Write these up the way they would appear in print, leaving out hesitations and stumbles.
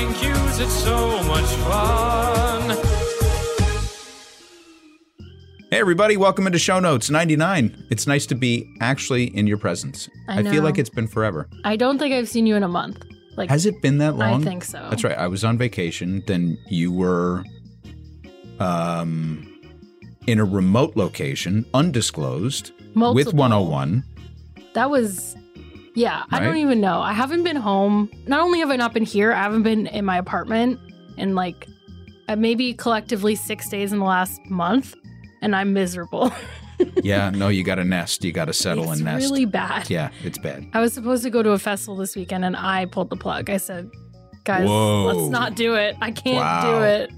thank yous, it's so much fun. Hey everybody, welcome into Show Notes 99. It's nice to be actually in your presence. I feel like it's been forever. I don't think I've seen you in a month. Like, has it been that long? I think so. That's right. I was on vacation, then you were in a remote location, undisclosed, with 101. That was... yeah, right? I don't even know. I haven't been home. Not only have I not been here, I haven't been in my apartment in like maybe collectively 6 days in the last month, and I'm miserable. Yeah, no, you got to nest. You got to settle and nest. It's really bad. Yeah, it's bad. I was supposed to go to a festival this weekend, and I pulled the plug. I said, guys, let's not do it. I can't do it.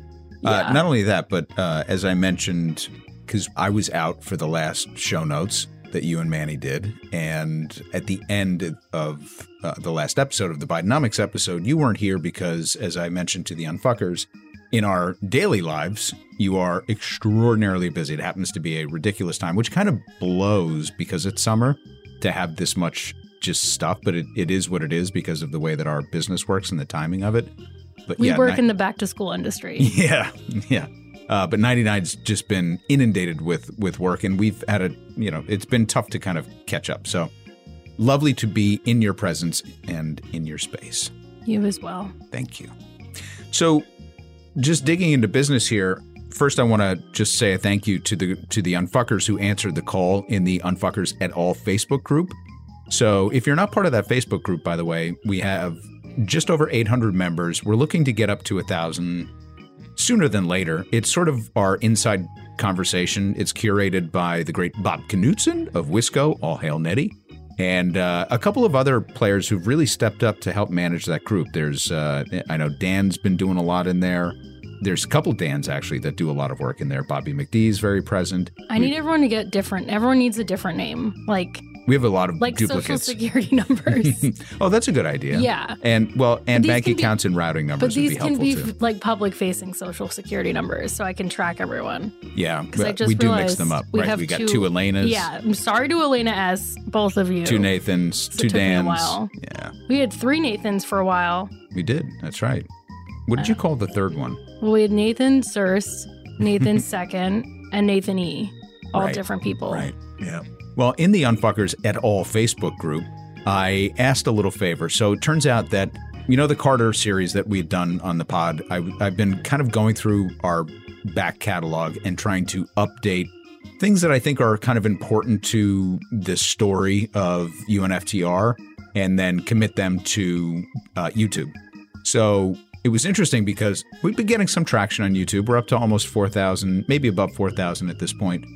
Yeah. Not only that, but as I mentioned, because I was out for the last Show Notes that you and Manny did. And at the end of the last episode of the Bidenomics episode, you weren't here because, as I mentioned to the unfuckers, in our daily lives, you are extraordinarily busy. It happens to be a ridiculous time, which kind of blows because it's summer to have this much just stuff. But it is what it is because of the way that our business works and the timing of it. But we work in the back-to-school industry. Yeah, yeah. But 99's just been inundated with work, and we've had it's been tough to kind of catch up. So lovely to be in your presence and in your space. You as well. Thank you. So just digging into business here, first I want to just say a thank you to the Unfuckers who answered the call in the Unfuckers at All Facebook group. So if you're not part of that Facebook group, by the way, we have just over 800 members. We're looking to get up to 1,000 sooner than later. It's sort of our inside conversation. It's curated by the great Bob Knutson of Wisco, all hail Nettie, and a couple of other players who've really stepped up to help manage that group. There's, I know Dan's been doing a lot in there. There's a couple Dans actually that do a lot of work in there. Bobby McDee's very present. I need everyone to get different. Everyone needs a different name. Like, we have a lot of duplicates. Social security numbers. Oh, that's a good idea. Yeah. And bank accounts and routing numbers would be helpful too. But these can be like public-facing social security numbers, so I can track everyone. Yeah, because we do mix them up. Right? We got two Elenas. Yeah, I'm sorry to Elena S. Both of you. Two Nathans. Two Dans. It took me a while. Yeah. We had three Nathans for a while. We did. That's right. What did you call the third one? Well, we had Nathan Surst, Nathan Second, and Nathan E. All different people. Right. Yeah. Well, in the Unfuckers at All Facebook group, I asked a little favor. So it turns out that, the Carter series that we've done on the pod, I've been kind of going through our back catalog and trying to update things that I think are kind of important to the story of UNFTR and then commit them to YouTube. So it was interesting because we've been getting some traction on YouTube. We're up to almost 4,000, maybe above 4,000 at this point,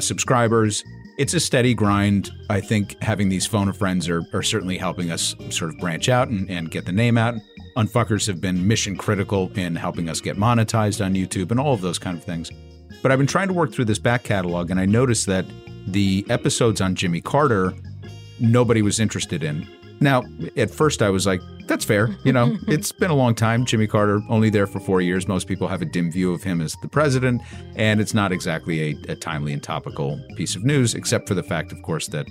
subscribers. It's a steady grind. I think having these phone-a-friends are certainly helping us sort of branch out and get the name out. Unfuckers have been mission critical in helping us get monetized on YouTube and all of those kind of things. But I've been trying to work through this back catalog, and I noticed that the episodes on Jimmy Carter, nobody was interested in. Now, at first I was like, that's fair. It's been a long time. Jimmy Carter, only there for 4 years. Most people have a dim view of him as the president, and it's not exactly a timely and topical piece of news, except for the fact, of course, that,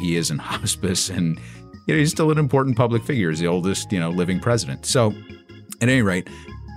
he is in hospice and, he's still an important public figure. He's the oldest, living president. So at any rate,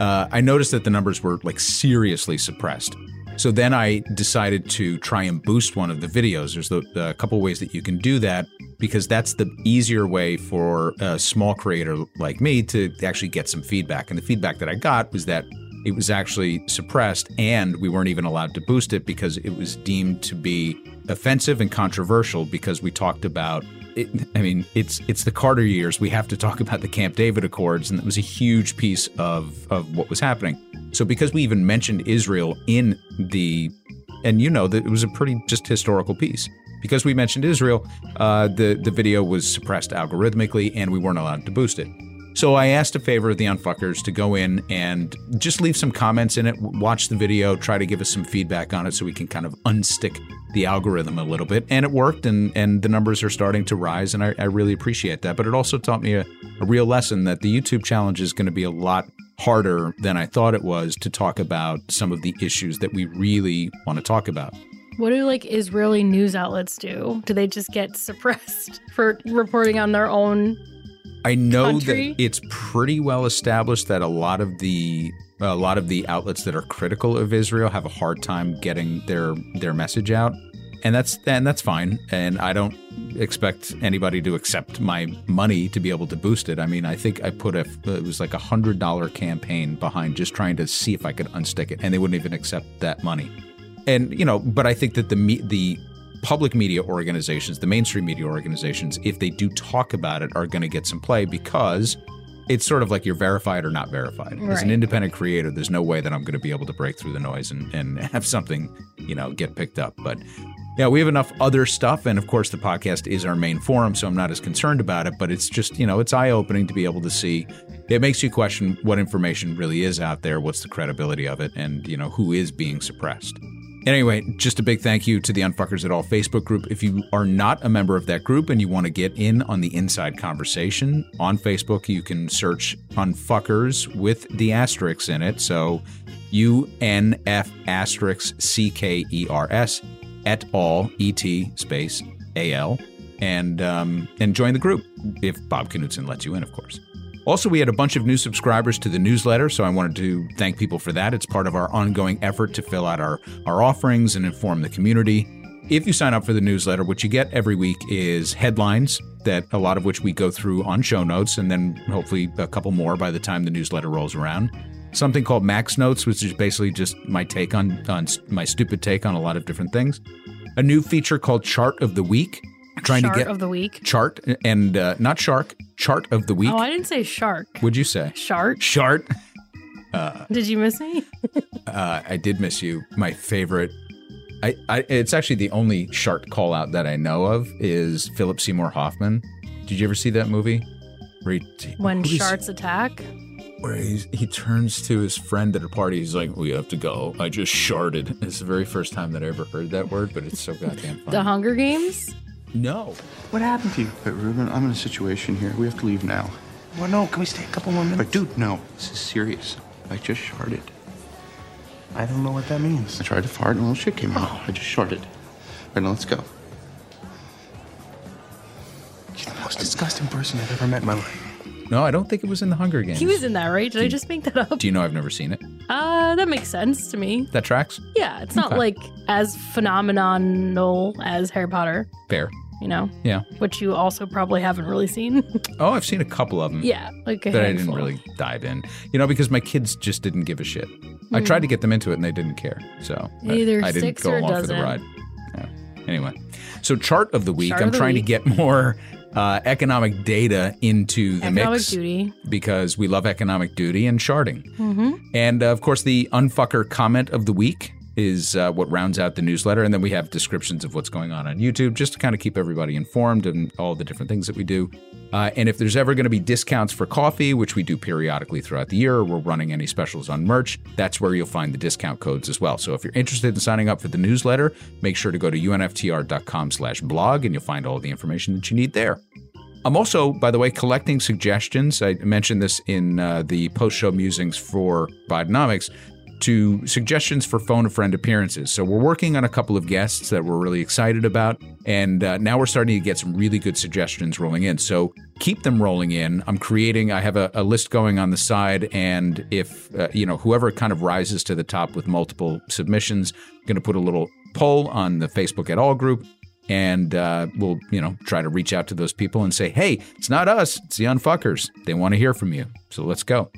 I noticed that the numbers were like seriously suppressed. So then I decided to try and boost one of the videos. There's a couple ways that you can do that, because that's the easier way for a small creator like me to actually get some feedback. And the feedback that I got was that it was actually suppressed and we weren't even allowed to boost it because it was deemed to be offensive and controversial because we talked about it. I mean, it's the Carter years. We have to talk about the Camp David Accords, and that was a huge piece of what was happening. So because we even mentioned Israel in that it was a pretty just historical piece. Because we mentioned Israel, the video was suppressed algorithmically and we weren't allowed to boost it. So I asked a favor of the Unfuckers to go in and just leave some comments in it, watch the video, try to give us some feedback on it so we can kind of unstick the algorithm a little bit. And it worked, and the numbers are starting to rise, and I really appreciate that. But it also taught me a real lesson that the YouTube challenge is going to be a lot harder than I thought it was to talk about some of the issues that we really want to talk about. What do Israeli news outlets do? Do they just get suppressed for reporting on their own I know that it's pretty well established that a lot of the outlets that are critical of Israel have a hard time getting their message out. And that's fine. And I don't expect anybody to accept my money to be able to boost it. I mean, I think I put it was like $100 campaign behind just trying to see if I could unstick it. And they wouldn't even accept that money. And, you know, but I think that the public media organizations, the mainstream media organizations, if they do talk about it, are going to get some play because it's sort of like you're verified or not verified. Right. As an independent creator, there's no way that I'm going to be able to break through the noise and have something, you know, get picked up. But yeah, we have enough other stuff. And of course, the podcast is our main forum, so I'm not as concerned about it. But it's just, you know, it's eye-opening to be able to see. It makes you question what information really is out there, what's the credibility of it, and, you know, who is being suppressed. Anyway, just a big thank you to the Unfuckers at All Facebook group. If you are not a member of that group and you want to get in on the inside conversation on Facebook, you can search Unfuckers with the asterisk in it. So UNF*CKERS et al, E-T space A-L, and join the group if Bob Knutson lets you in, of course. Also, we had a bunch of new subscribers to the newsletter, so I wanted to thank people for that. It's part of our ongoing effort to fill out our offerings and inform the community. If you sign up for the newsletter, what you get every week is headlines, that a lot of which we go through on show notes, and then hopefully a couple more by the time the newsletter rolls around. Something called Max Notes, which is basically just my take on my stupid take on a lot of different things. A new feature called Chart of the Week. Chart of the Week. Oh, I didn't say shark. Would you say? Chart. Did you miss me? I did miss you. My favorite. It's actually the only shark call out that I know of is Philip Seymour Hoffman. Did you ever see that movie? When sharks attack? Where he turns to his friend at a party. He's like, we have to go. I just sharted. It's the very first time that I ever heard that word, but it's so goddamn funny. The Hunger Games? No. What happened to you? But Ruben, I'm in a situation here. We have to leave now. Well, no. Can we stay a couple more minutes? But dude, no. This is serious. I just sharted. I don't know what that means. I tried to fart and a little shit came out. I just sharted. All right, now let's go. You're the most disgusting person I've ever met in my life. No, I don't think it was in The Hunger Games. He was in that, right? Did I just make that up? Do you know I've never seen it? That makes sense to me. That tracks? Yeah, it's not like as phenomenal as Harry Potter. Fair. You know? Yeah. Which you also probably haven't really seen. Oh, I've seen a couple of them. Yeah. Like a handful. But I didn't really dive in. You know, because my kids just didn't give a shit. I tried to get them into it and they didn't care. So either I didn't go along for the ride. Yeah. Anyway. So Chart of the Week. I'm trying to get more economic data into the mix. Economic duty. Because we love economic duty and charting. Mm-hmm. And, of course, the Unfucker Comment of the Week is what rounds out the newsletter. And then we have descriptions of what's going on YouTube just to kind of keep everybody informed and all the different things that we do. And if there's ever going to be discounts for coffee, which we do periodically throughout the year, or we're running any specials on merch, that's where you'll find the discount codes as well. So if you're interested in signing up for the newsletter, make sure to go to unftr.com/blog and you'll find all the information that you need there. I'm also, by the way, collecting suggestions. I mentioned this in the post-show musings for Bidenomics, to suggestions for phone a friend appearances. So we're working on a couple of guests that we're really excited about. And now we're starting to get some really good suggestions rolling in. So keep them rolling in. I have a list going on the side. And if, whoever kind of rises to the top with multiple submissions, I'm going to put a little poll on the Facebook at All group. And we'll, try to reach out to those people and say, hey, it's not us. It's the Unfuckers. They want to hear from you. So let's go.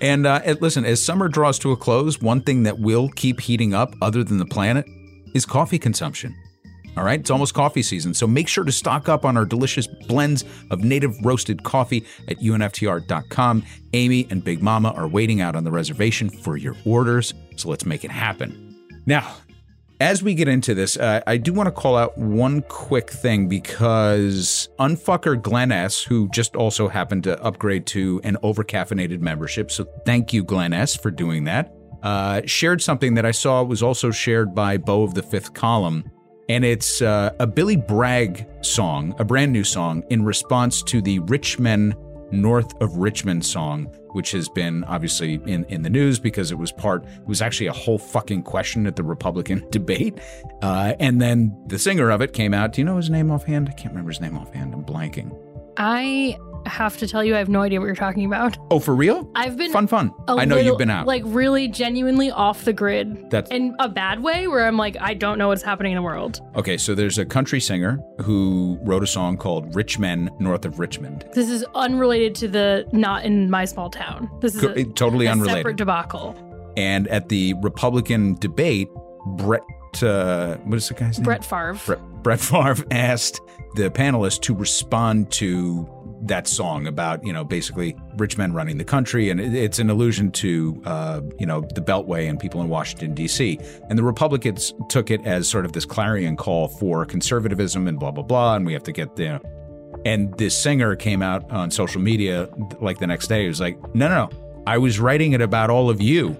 And listen, as summer draws to a close, one thing that will keep heating up other than the planet is coffee consumption. All right, it's almost coffee season, so make sure to stock up on our delicious blends of native roasted coffee at unftr.com. Amy and Big Mama are waiting out on the reservation for your orders, so let's make it happen. Now, as we get into this, I do want to call out one quick thing because Unfucker Glenn S., who just also happened to upgrade to an over-caffeinated membership, so thank you, Glenn S., for doing that, shared something that I saw was also shared by Bo of the Fifth Column, and it's a Billy Bragg song, a brand new song, in response to the Rich Men North of Richmond song, which has been obviously in the news because it was actually a whole fucking question at the Republican debate. And then the singer of it came out. Do you know his name offhand? I can't remember his name offhand. I'm blanking. I have to tell you, I have no idea what you're talking about. Oh, for real? I've been fun. I know you've been out. Like really genuinely off the grid. That's in a bad way where I'm like, I don't know what's happening in the world. Okay, so there's a country singer who wrote a song called Rich Men North of Richmond. This is unrelated to the Not in My Small Town. This is totally unrelated. Separate debacle. And at the Republican debate, what is the guy's name? Brett Favre. Brett Favre asked the panelists to respond to that song about, basically rich men running the country. And it's an allusion to, the Beltway and people in Washington, D.C. And the Republicans took it as sort of this clarion call for conservatism and blah, blah, blah. And we have to get there. And this singer came out on social media like the next day. He was like, no, I was writing it about all of you.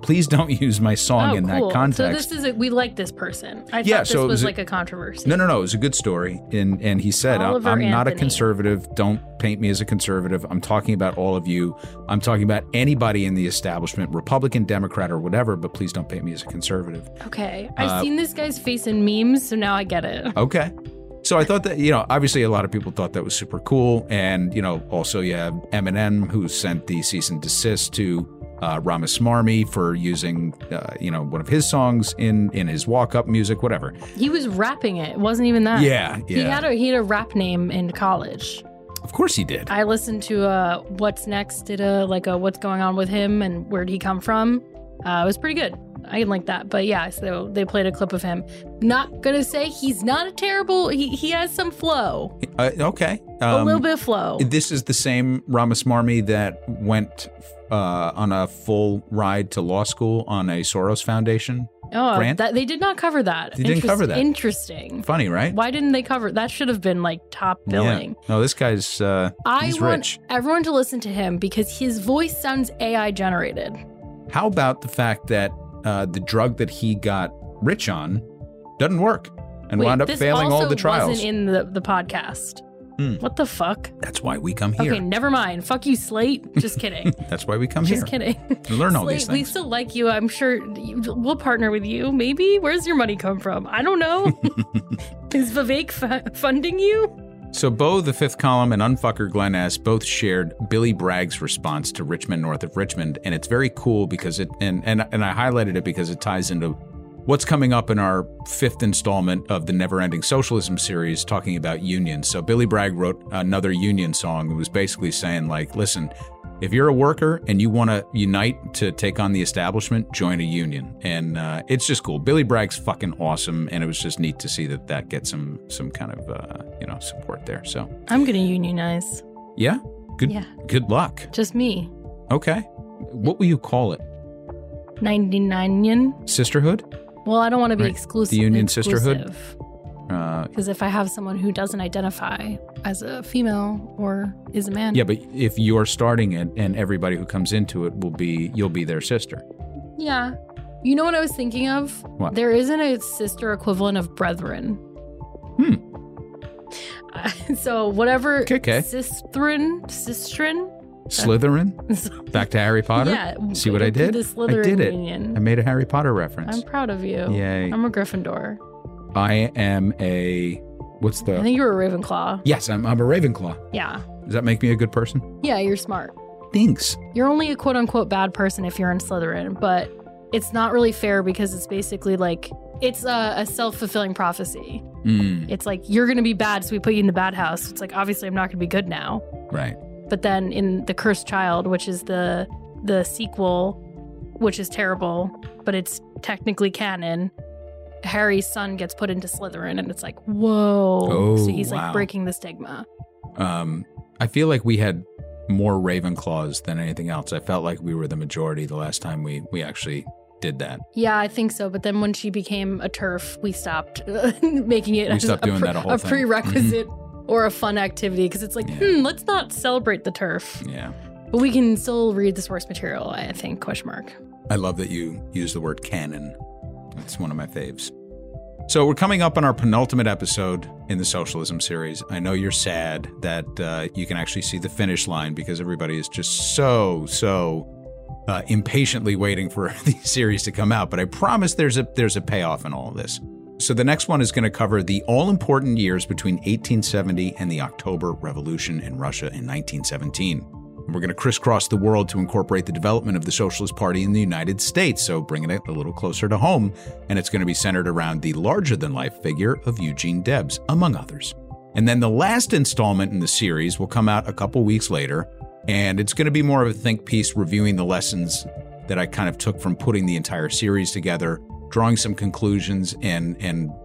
Please don't use my song in that context. So this is we like this person. I thought this was a controversy. No. It was a good story. And he said, I'm not a conservative. Don't paint me as a conservative. I'm talking about all of you. I'm talking about anybody in the establishment, Republican, Democrat, or whatever, but please don't paint me as a conservative. Okay. I've seen this guy's face in memes, so now I get it. Okay. So I thought that, obviously a lot of people thought that was super cool. And, also you have Eminem, who sent the cease and desist to Ramaswamy for using, one of his songs in his walk-up music, whatever. He was rapping it. It wasn't even that. Yeah. He had a rap name in college. Of course he did. I listened to What's Next, did a What's Going On with Him and Where'd He Come From. It was pretty good. I didn't like that. But yeah, so they played a clip of him. Not going to say he's not a terrible, he has some flow. Okay. A little bit of flow. This is the same Ramaswamy that went on a full ride to law school on a Soros Foundation grant. They did not cover that. They didn't cover that. Interesting. Funny, right? Why didn't they cover that? Should have been like top billing. Yeah. No, this guy's he's rich. I want everyone to listen to him because his voice sounds AI generated. How about the fact that the drug that he got rich on doesn't work and wound up failing all the trials? This wasn't in the podcast. What the fuck? That's why we come here. Okay, never mind. Fuck you, Slate. Just kidding. That's why we come here. Just kidding. Learn all these things. We still like you. I'm sure we'll partner with you. Maybe. Where's your money come from? I don't know. Is Vivek funding you? So Bo, the Fifth Column, and Unfucker Glenn S. both shared Billy Bragg's response to Rich Men North of Richmond. And it's very cool because it, and I highlighted it because it ties into what's coming up in our fifth installment of the Never Ending Socialism series, talking about unions. So Billy Bragg wrote another union song. It was basically saying, like, listen, if you're a worker and you want to unite to take on the establishment, join a union. And it's just cool. Billy Bragg's fucking awesome. And it was just neat to see that gets some kind of, support there. So I'm going to unionize. Yeah? Good. Yeah. Good luck. Just me. Okay. What will you call it? 99-ion. Sisterhood? Well, I don't want to be exclusive. The union sisterhood? Because if I have someone who doesn't identify as a female or is a man. Yeah, but if you're starting it and everybody who comes into it you'll be their sister. Yeah. You know what I was thinking of? What? There isn't a sister equivalent of brethren. So whatever. Okay. Sistrin. Slytherin? Back to Harry Potter? Yeah. See what I did? The Slytherin I did it. Union. I made a Harry Potter reference. I'm proud of you. Yay. I'm a Gryffindor. I am a... What's the... I think you're a Ravenclaw. Yes, I'm a Ravenclaw. Yeah. Does that make me a good person? Yeah, you're smart. Thanks. You're only a quote-unquote bad person if you're in Slytherin, but it's not really fair because it's basically like... It's a self-fulfilling prophecy. It's like, you're going to be bad, so we put you in the bad house. It's like, obviously, I'm not going to be good now. Right. But then in The Cursed Child, which is the sequel, which is terrible, but it's technically canon, Harry's son gets put into Slytherin, and it's like, whoa. So he's like breaking the stigma. I feel like we had more Ravenclaws than anything else. I felt like we were the majority the last time we actually did that. Yeah, I think so. But then when she became a TERF, we stopped making it a prerequisite. Or a fun activity, because it's like, let's not celebrate the TERF. Yeah. But we can still read the source material, I think, .. I love that you use the word canon. That's one of my faves. So we're coming up on our penultimate episode in the Socialism series. I know you're sad that you can actually see the finish line because everybody is just so impatiently waiting for the series to come out. But I promise there's a payoff in all of this. So the next one is going to cover the all-important years between 1870 and the October Revolution in Russia in 1917. And we're going to crisscross the world to incorporate the development of the Socialist Party in the United States, so bringing it a little closer to home. And it's going to be centered around the larger-than-life figure of Eugene Debs, among others. And then the last installment in the series will come out a couple weeks later, and it's going to be more of a think piece reviewing the lessons that I kind of took from putting the entire series together, drawing some conclusions and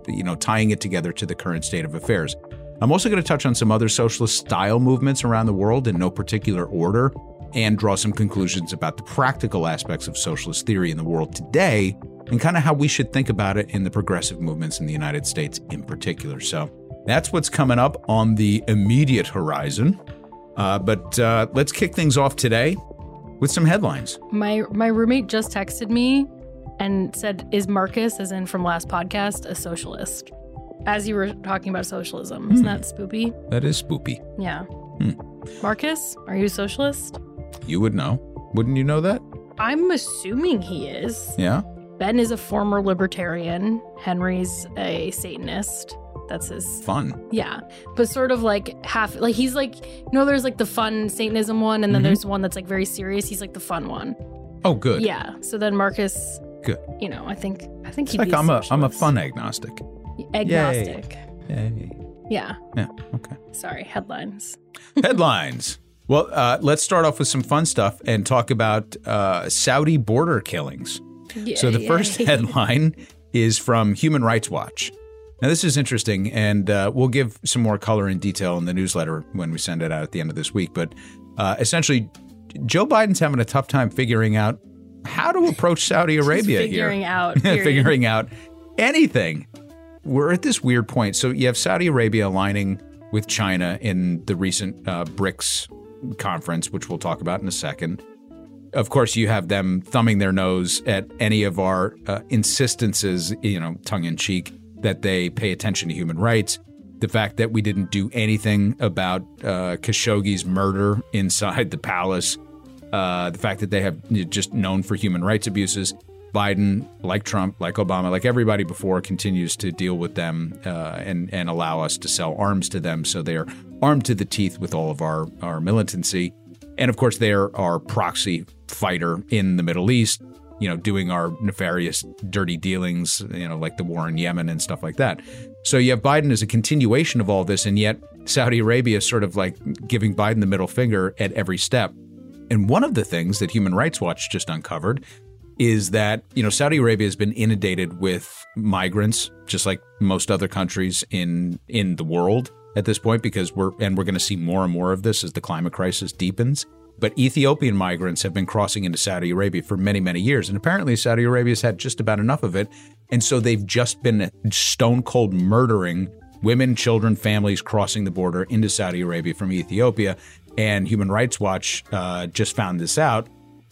you know, tying it together to the current state of affairs. I'm also going to touch on some other socialist style movements around the world in no particular order and draw some conclusions about the practical aspects of socialist theory in the world today and kind of how we should think about it in the progressive movements in the United States in particular. So that's what's coming up on the immediate horizon. But let's kick things off today with some headlines. My roommate just texted me and said, is Marcus, as in from last podcast, a socialist? As you were talking about socialism. Isn't that spoopy? That is spoopy. Yeah. Marcus, are you a socialist? You would know. Wouldn't you know that? I'm assuming he is. Yeah. Ben is a former libertarian. Henry's a Satanist. That's his fun. Yeah. But sort of like half, like he's like, you know, there's like the fun Satanism one, and then there's one that's like very serious. He's like the fun one. Oh, good. Yeah. So then Marcus, good. You know, I think he'd like be I'm a fun agnostic. Agnostic. Yay. Yeah. Yeah. Okay. Sorry. Headlines. Headlines. Well, let's start off with some fun stuff and talk about Saudi border killings. Yeah, so the first headline is from Human Rights Watch. Now, this is interesting, and we'll give some more color and detail in the newsletter when we send it out at the end of this week. But essentially, Joe Biden's having a tough time figuring out how to approach Saudi Arabia figuring out anything. We're at this weird point. So you have Saudi Arabia aligning with China in the recent BRICS conference, which we'll talk about in a second. Of course, you have them thumbing their nose at any of our insistences, you know, tongue in cheek, that they pay attention to human rights, the fact that we didn't do anything about Khashoggi's murder inside the palace, the fact that they have just known for human rights abuses. Biden, like Trump, like Obama, like everybody before, continues to deal with them and allow us to sell arms to them. So they are armed to the teeth with all of our militancy. And of course, they're our proxy fighter in the Middle East, you know, doing our nefarious, dirty dealings, you know, like the war in Yemen and stuff like that. So you have Biden as a continuation of all this, and yet Saudi Arabia is sort of like giving Biden the middle finger at every step. And one of the things that Human Rights Watch just uncovered is that, you know, Saudi Arabia has been inundated with migrants, just like most other countries in the world at this point, because we're going to see more and more of this as the climate crisis deepens. But Ethiopian migrants have been crossing into Saudi Arabia for many, many years. And apparently Saudi Arabia's had just about enough of it. And so they've just been stone cold murdering women, children, families crossing the border into Saudi Arabia from Ethiopia. And Human Rights Watch just found this out,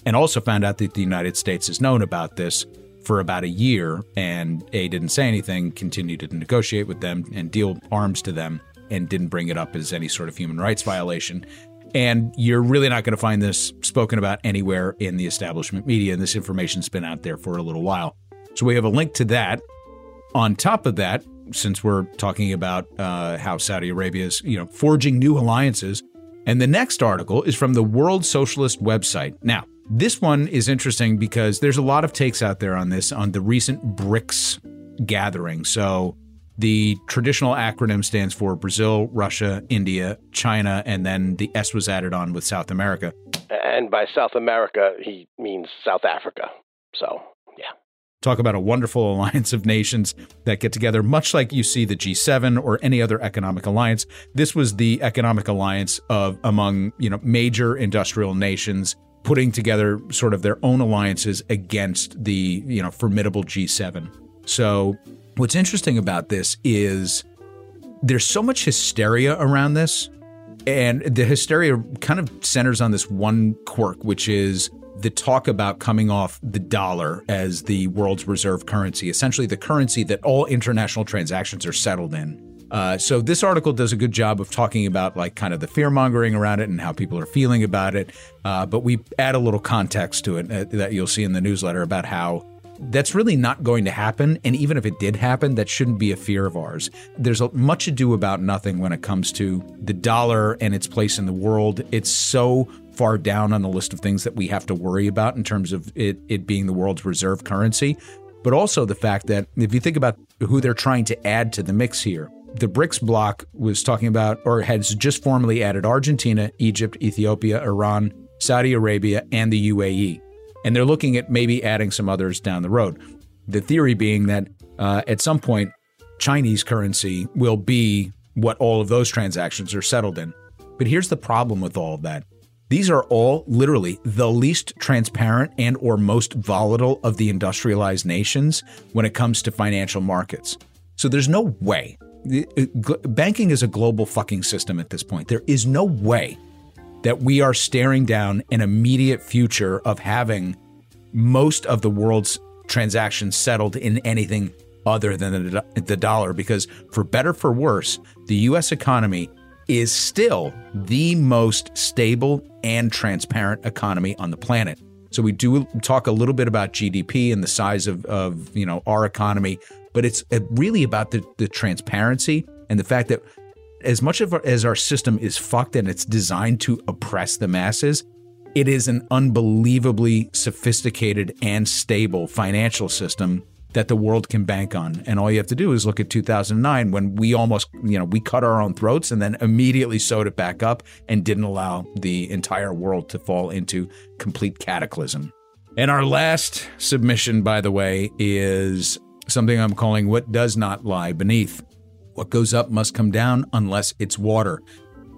and also found out that the United States has known about this for about a year and didn't say anything, continued to negotiate with them and deal arms to them, and didn't bring it up as any sort of human rights violation. And you're really not going to find this spoken about anywhere in the establishment media. And this information's been out there for a little while. So we have a link to that. On top of that, since we're talking about how Saudi Arabia is, you know, forging new alliances. And the next article is from the World Socialist website. Now, this one is interesting because there's a lot of takes out there on this, on the recent BRICS gathering. So the traditional acronym stands for Brazil, Russia, India, China, and then the S was added on with South America. And by South America, he means South Africa. So, yeah. Talk about a wonderful alliance of nations that get together, much like you see the G7 or any other economic alliance. This was the economic alliance of among, you know, major industrial nations putting together sort of their own alliances against the, you know, formidable G7. So what's interesting about this is there's so much hysteria around this, and the hysteria kind of centers on this one quirk, which is the talk about coming off the dollar as the world's reserve currency, essentially the currency that all international transactions are settled in. So this article does a good job of talking about like kind of the fear mongering around it and how people are feeling about it. But we add a little context to it that you'll see in the newsletter about how That's really not going to happen. And even if it did happen, that shouldn't be a fear of ours. There's much ado about nothing when it comes to the dollar and its place in the world. It's so far down on the list of things that we have to worry about in terms of it being the world's reserve currency. But also the fact that if you think about who they're trying to add to the mix here, the BRICS bloc was talking about or has just formally added Argentina, Egypt, Ethiopia, Iran, Saudi Arabia, and the UAE. And they're looking at maybe adding some others down the road. The theory being that at some point, Chinese currency will be what all of those transactions are settled in. But here's the problem with all of that. These are all literally the least transparent and or most volatile of the industrialized nations when it comes to financial markets. So there's no way. Banking is a global fucking system at this point. There is no way that we are staring down an immediate future of having most of the world's transactions settled in anything other than the dollar, because for better, for worse, the U.S. economy is still the most stable and transparent economy on the planet. So we do talk a little bit about GDP and the size of you know, our economy, but it's really about the transparency and the fact that as much as our system is fucked and it's designed to oppress the masses, it is an unbelievably sophisticated and stable financial system that the world can bank on. And all you have to do is look at 2009 when we almost, we cut our own throats and then immediately sewed it back up and didn't allow the entire world to fall into complete cataclysm. And our last submission, by the way, is something I'm calling What Does Not Lie Beneath. What goes up must come down unless it's water.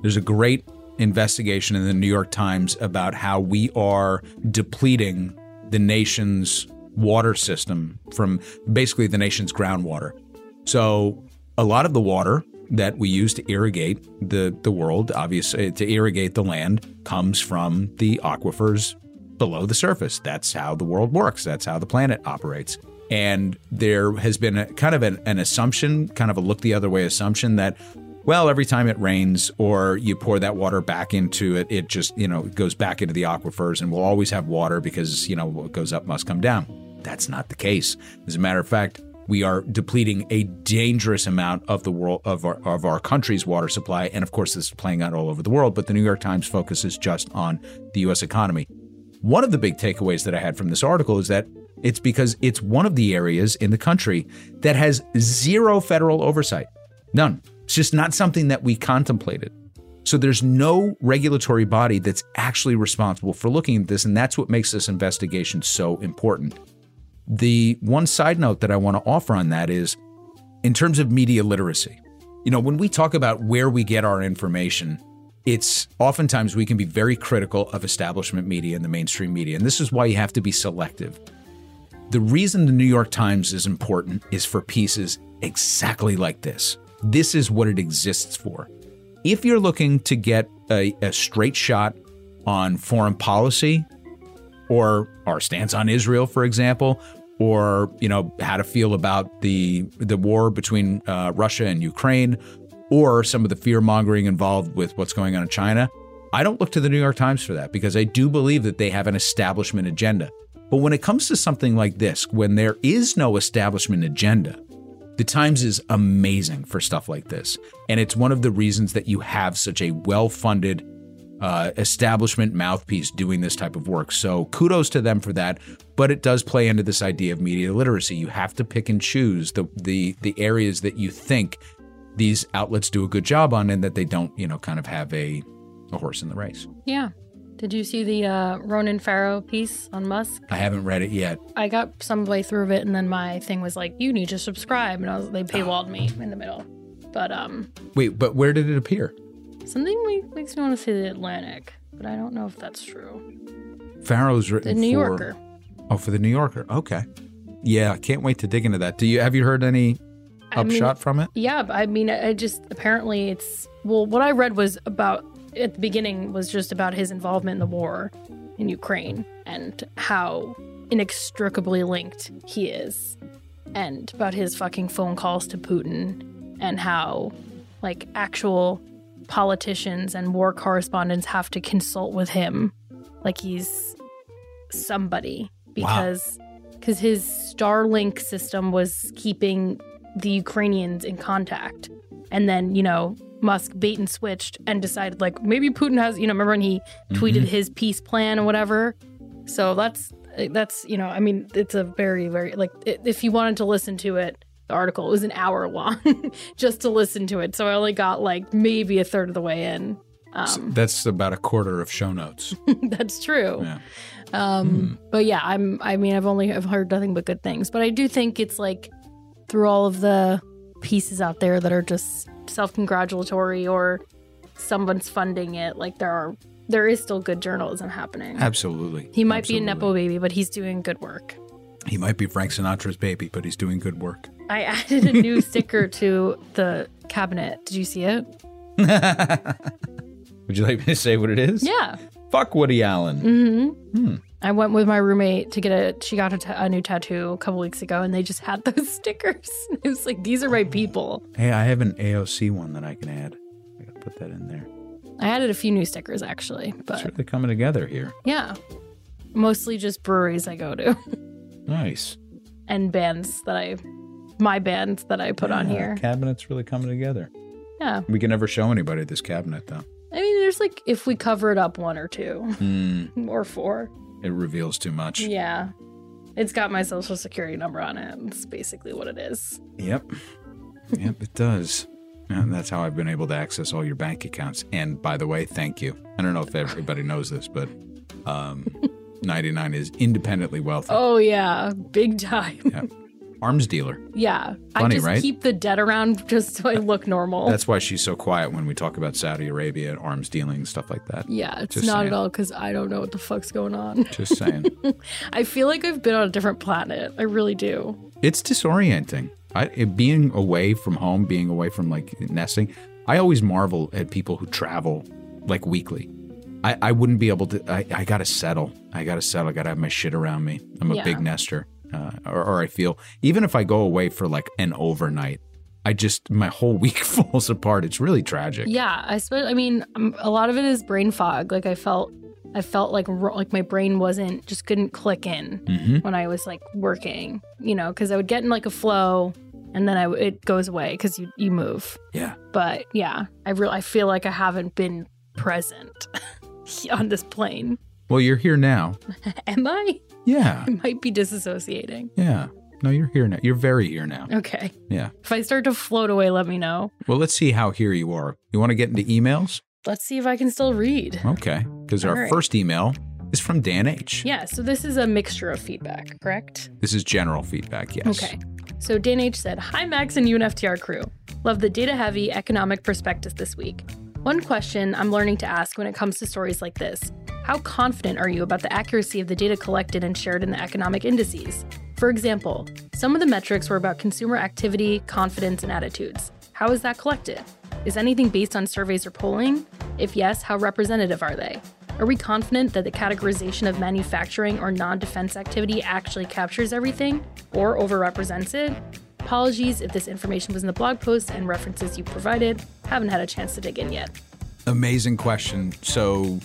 There's a great investigation in the New York Times about how we are depleting the nation's water system from basically the nation's groundwater. So a lot of the water that we use to irrigate the world, obviously to irrigate the land, comes from the aquifers below the surface. That's how the world works. That's how the planet operates. And there has been a kind of an assumption, kind of a look the other way assumption that, well, every time it rains or you pour that water back into it, it just, it goes back into the aquifers and we'll always have water because, what goes up must come down. That's not the case. As a matter of fact, we are depleting a dangerous amount of the world of our country's water supply. And of course, this is playing out all over the world. But the New York Times focuses just on the U.S. economy. One of the big takeaways that I had from this article is that it's because it's one of the areas in the country that has zero federal oversight. None. It's just not something that we contemplated. So there's no regulatory body that's actually responsible for looking at this. And that's what makes this investigation so important. The one side note that I want to offer on that is in terms of media literacy, when we talk about where we get our information, it's oftentimes we can be very critical of establishment media and the mainstream media. And this is why you have to be selective. The reason the New York Times is important is for pieces exactly like this. This is what it exists for. If you're looking to get a straight shot on foreign policy or our stance on Israel, for example, or, how to feel about the war between Russia and Ukraine or some of the fear mongering involved with what's going on in China, I don't look to the New York Times for that because I do believe that they have an establishment agenda. But when it comes to something like this, when there is no establishment agenda, The Times is amazing for stuff like this. And it's one of the reasons that you have such a well-funded establishment mouthpiece doing this type of work. So kudos to them for that. But it does play into this idea of media literacy. You have to pick and choose the areas that you think these outlets do a good job on and that they don't, kind of have a horse in the race. Yeah. Did you see the Ronan Farrow piece on Musk? I haven't read it yet. I got some way through of it, and then my thing was like, you need to subscribe. And they paywalled me in the middle. But wait, but where did it appear? Something makes me want to say The Atlantic, but I don't know if that's true. Farrow's written for... The New Yorker. Oh, for The New Yorker. Okay. Yeah, I can't wait to dig into that. Have you heard any upshot from it? Yeah, I mean, I just... Apparently it's... Well, what I read was about... at the beginning was just about his involvement in the war in Ukraine and how inextricably linked he is and about his fucking phone calls to Putin and how actual politicians and war correspondents have to consult with him like he's somebody because because his Starlink system was keeping the Ukrainians in contact. And then, you know, Musk bait and switched and decided, like, maybe Putin has, you know, remember when he tweeted his peace plan or whatever? So that's, you know, I mean, it's a very, very, like, if you wanted to listen to it, the article, it was an hour long just to listen to it. So I only got like maybe a third of the way in. So that's about a quarter of show notes. That's true. Yeah. But yeah, I've heard nothing but good things. But I do think it's like through all of the pieces out there that are just self-congratulatory or someone's funding it, like there is still good journalism happening. Absolutely. He might be a Nepo baby, but he's doing good work. He might be Frank Sinatra's baby, but he's doing good work. I added a new sticker to the cabinet. Did you see it? Would you like me to say what it is? Yeah. Fuck Woody Allen. Mm-hmm. Hmm. I went with my roommate to she got a new tattoo a couple weeks ago, and they just had those stickers. It was like, these are my people. Hey, I have an AOC one that I can add. I gotta put that in there. I added a few new stickers, actually. But it's really coming together here. Yeah. Mostly just breweries I go to. Nice. And bands that my bands that I put on here. The cabinet's really coming together. Yeah. We can never show anybody this cabinet, though. I mean, there's like, if we cover it up, one or two or four. It reveals too much. Yeah. It's got my social security number on it. It's basically what it is. Yep. Yep, it does. And that's how I've been able to access all your bank accounts. And by the way, thank you. I don't know if everybody knows this, but 99 is independently wealthy. Oh, yeah. Big time. Yep. Arms dealer. Yeah. Funny, I just keep the debt around just so I look normal. That's why she's so quiet when we talk about Saudi Arabia and arms dealing and stuff like that. Yeah, it's just not saying. At all, because I don't know what the fuck's going on. Just saying. I feel like I've been on a different planet. I really do. It's disorienting. Being away from home, being away from like nesting. I always marvel at people who travel like weekly. I wouldn't be able to. I got to settle. I got to have my shit around me. I'm a big nester. Or I feel, even if I go away for like an overnight, my whole week falls apart. It's really tragic. Yeah. I mean, a lot of it is brain fog. Like I felt like my brain couldn't click in when I was like working, you know, because I would get in like a flow and then it goes away because you move. Yeah. But yeah, I feel like I haven't been present on this plane. Well, you're here now. Am I? Yeah. It might be disassociating. Yeah. No, you're here now. You're very here now. Okay. Yeah. If I start to float away, let me know. Well, let's see how here you are. You want to get into emails? Let's see if I can still read. Okay. Because our first email is from Dan H. Yeah. So this is a mixture of feedback, correct? This is general feedback, yes. Okay. So Dan H said, "Hi, Max and UNFTR crew. Love the data-heavy economic perspectives this week. One question I'm learning to ask when it comes to stories like this. How confident are you about the accuracy of the data collected and shared in the economic indices? For example, some of the metrics were about consumer activity, confidence, and attitudes. How is that collected? Is anything based on surveys or polling? If yes, how representative are they? Are we confident that the categorization of manufacturing or non-defense activity actually captures everything or overrepresents it? Apologies if this information was in the blog post and references you provided. Haven't had a chance to dig in yet." Amazing question. So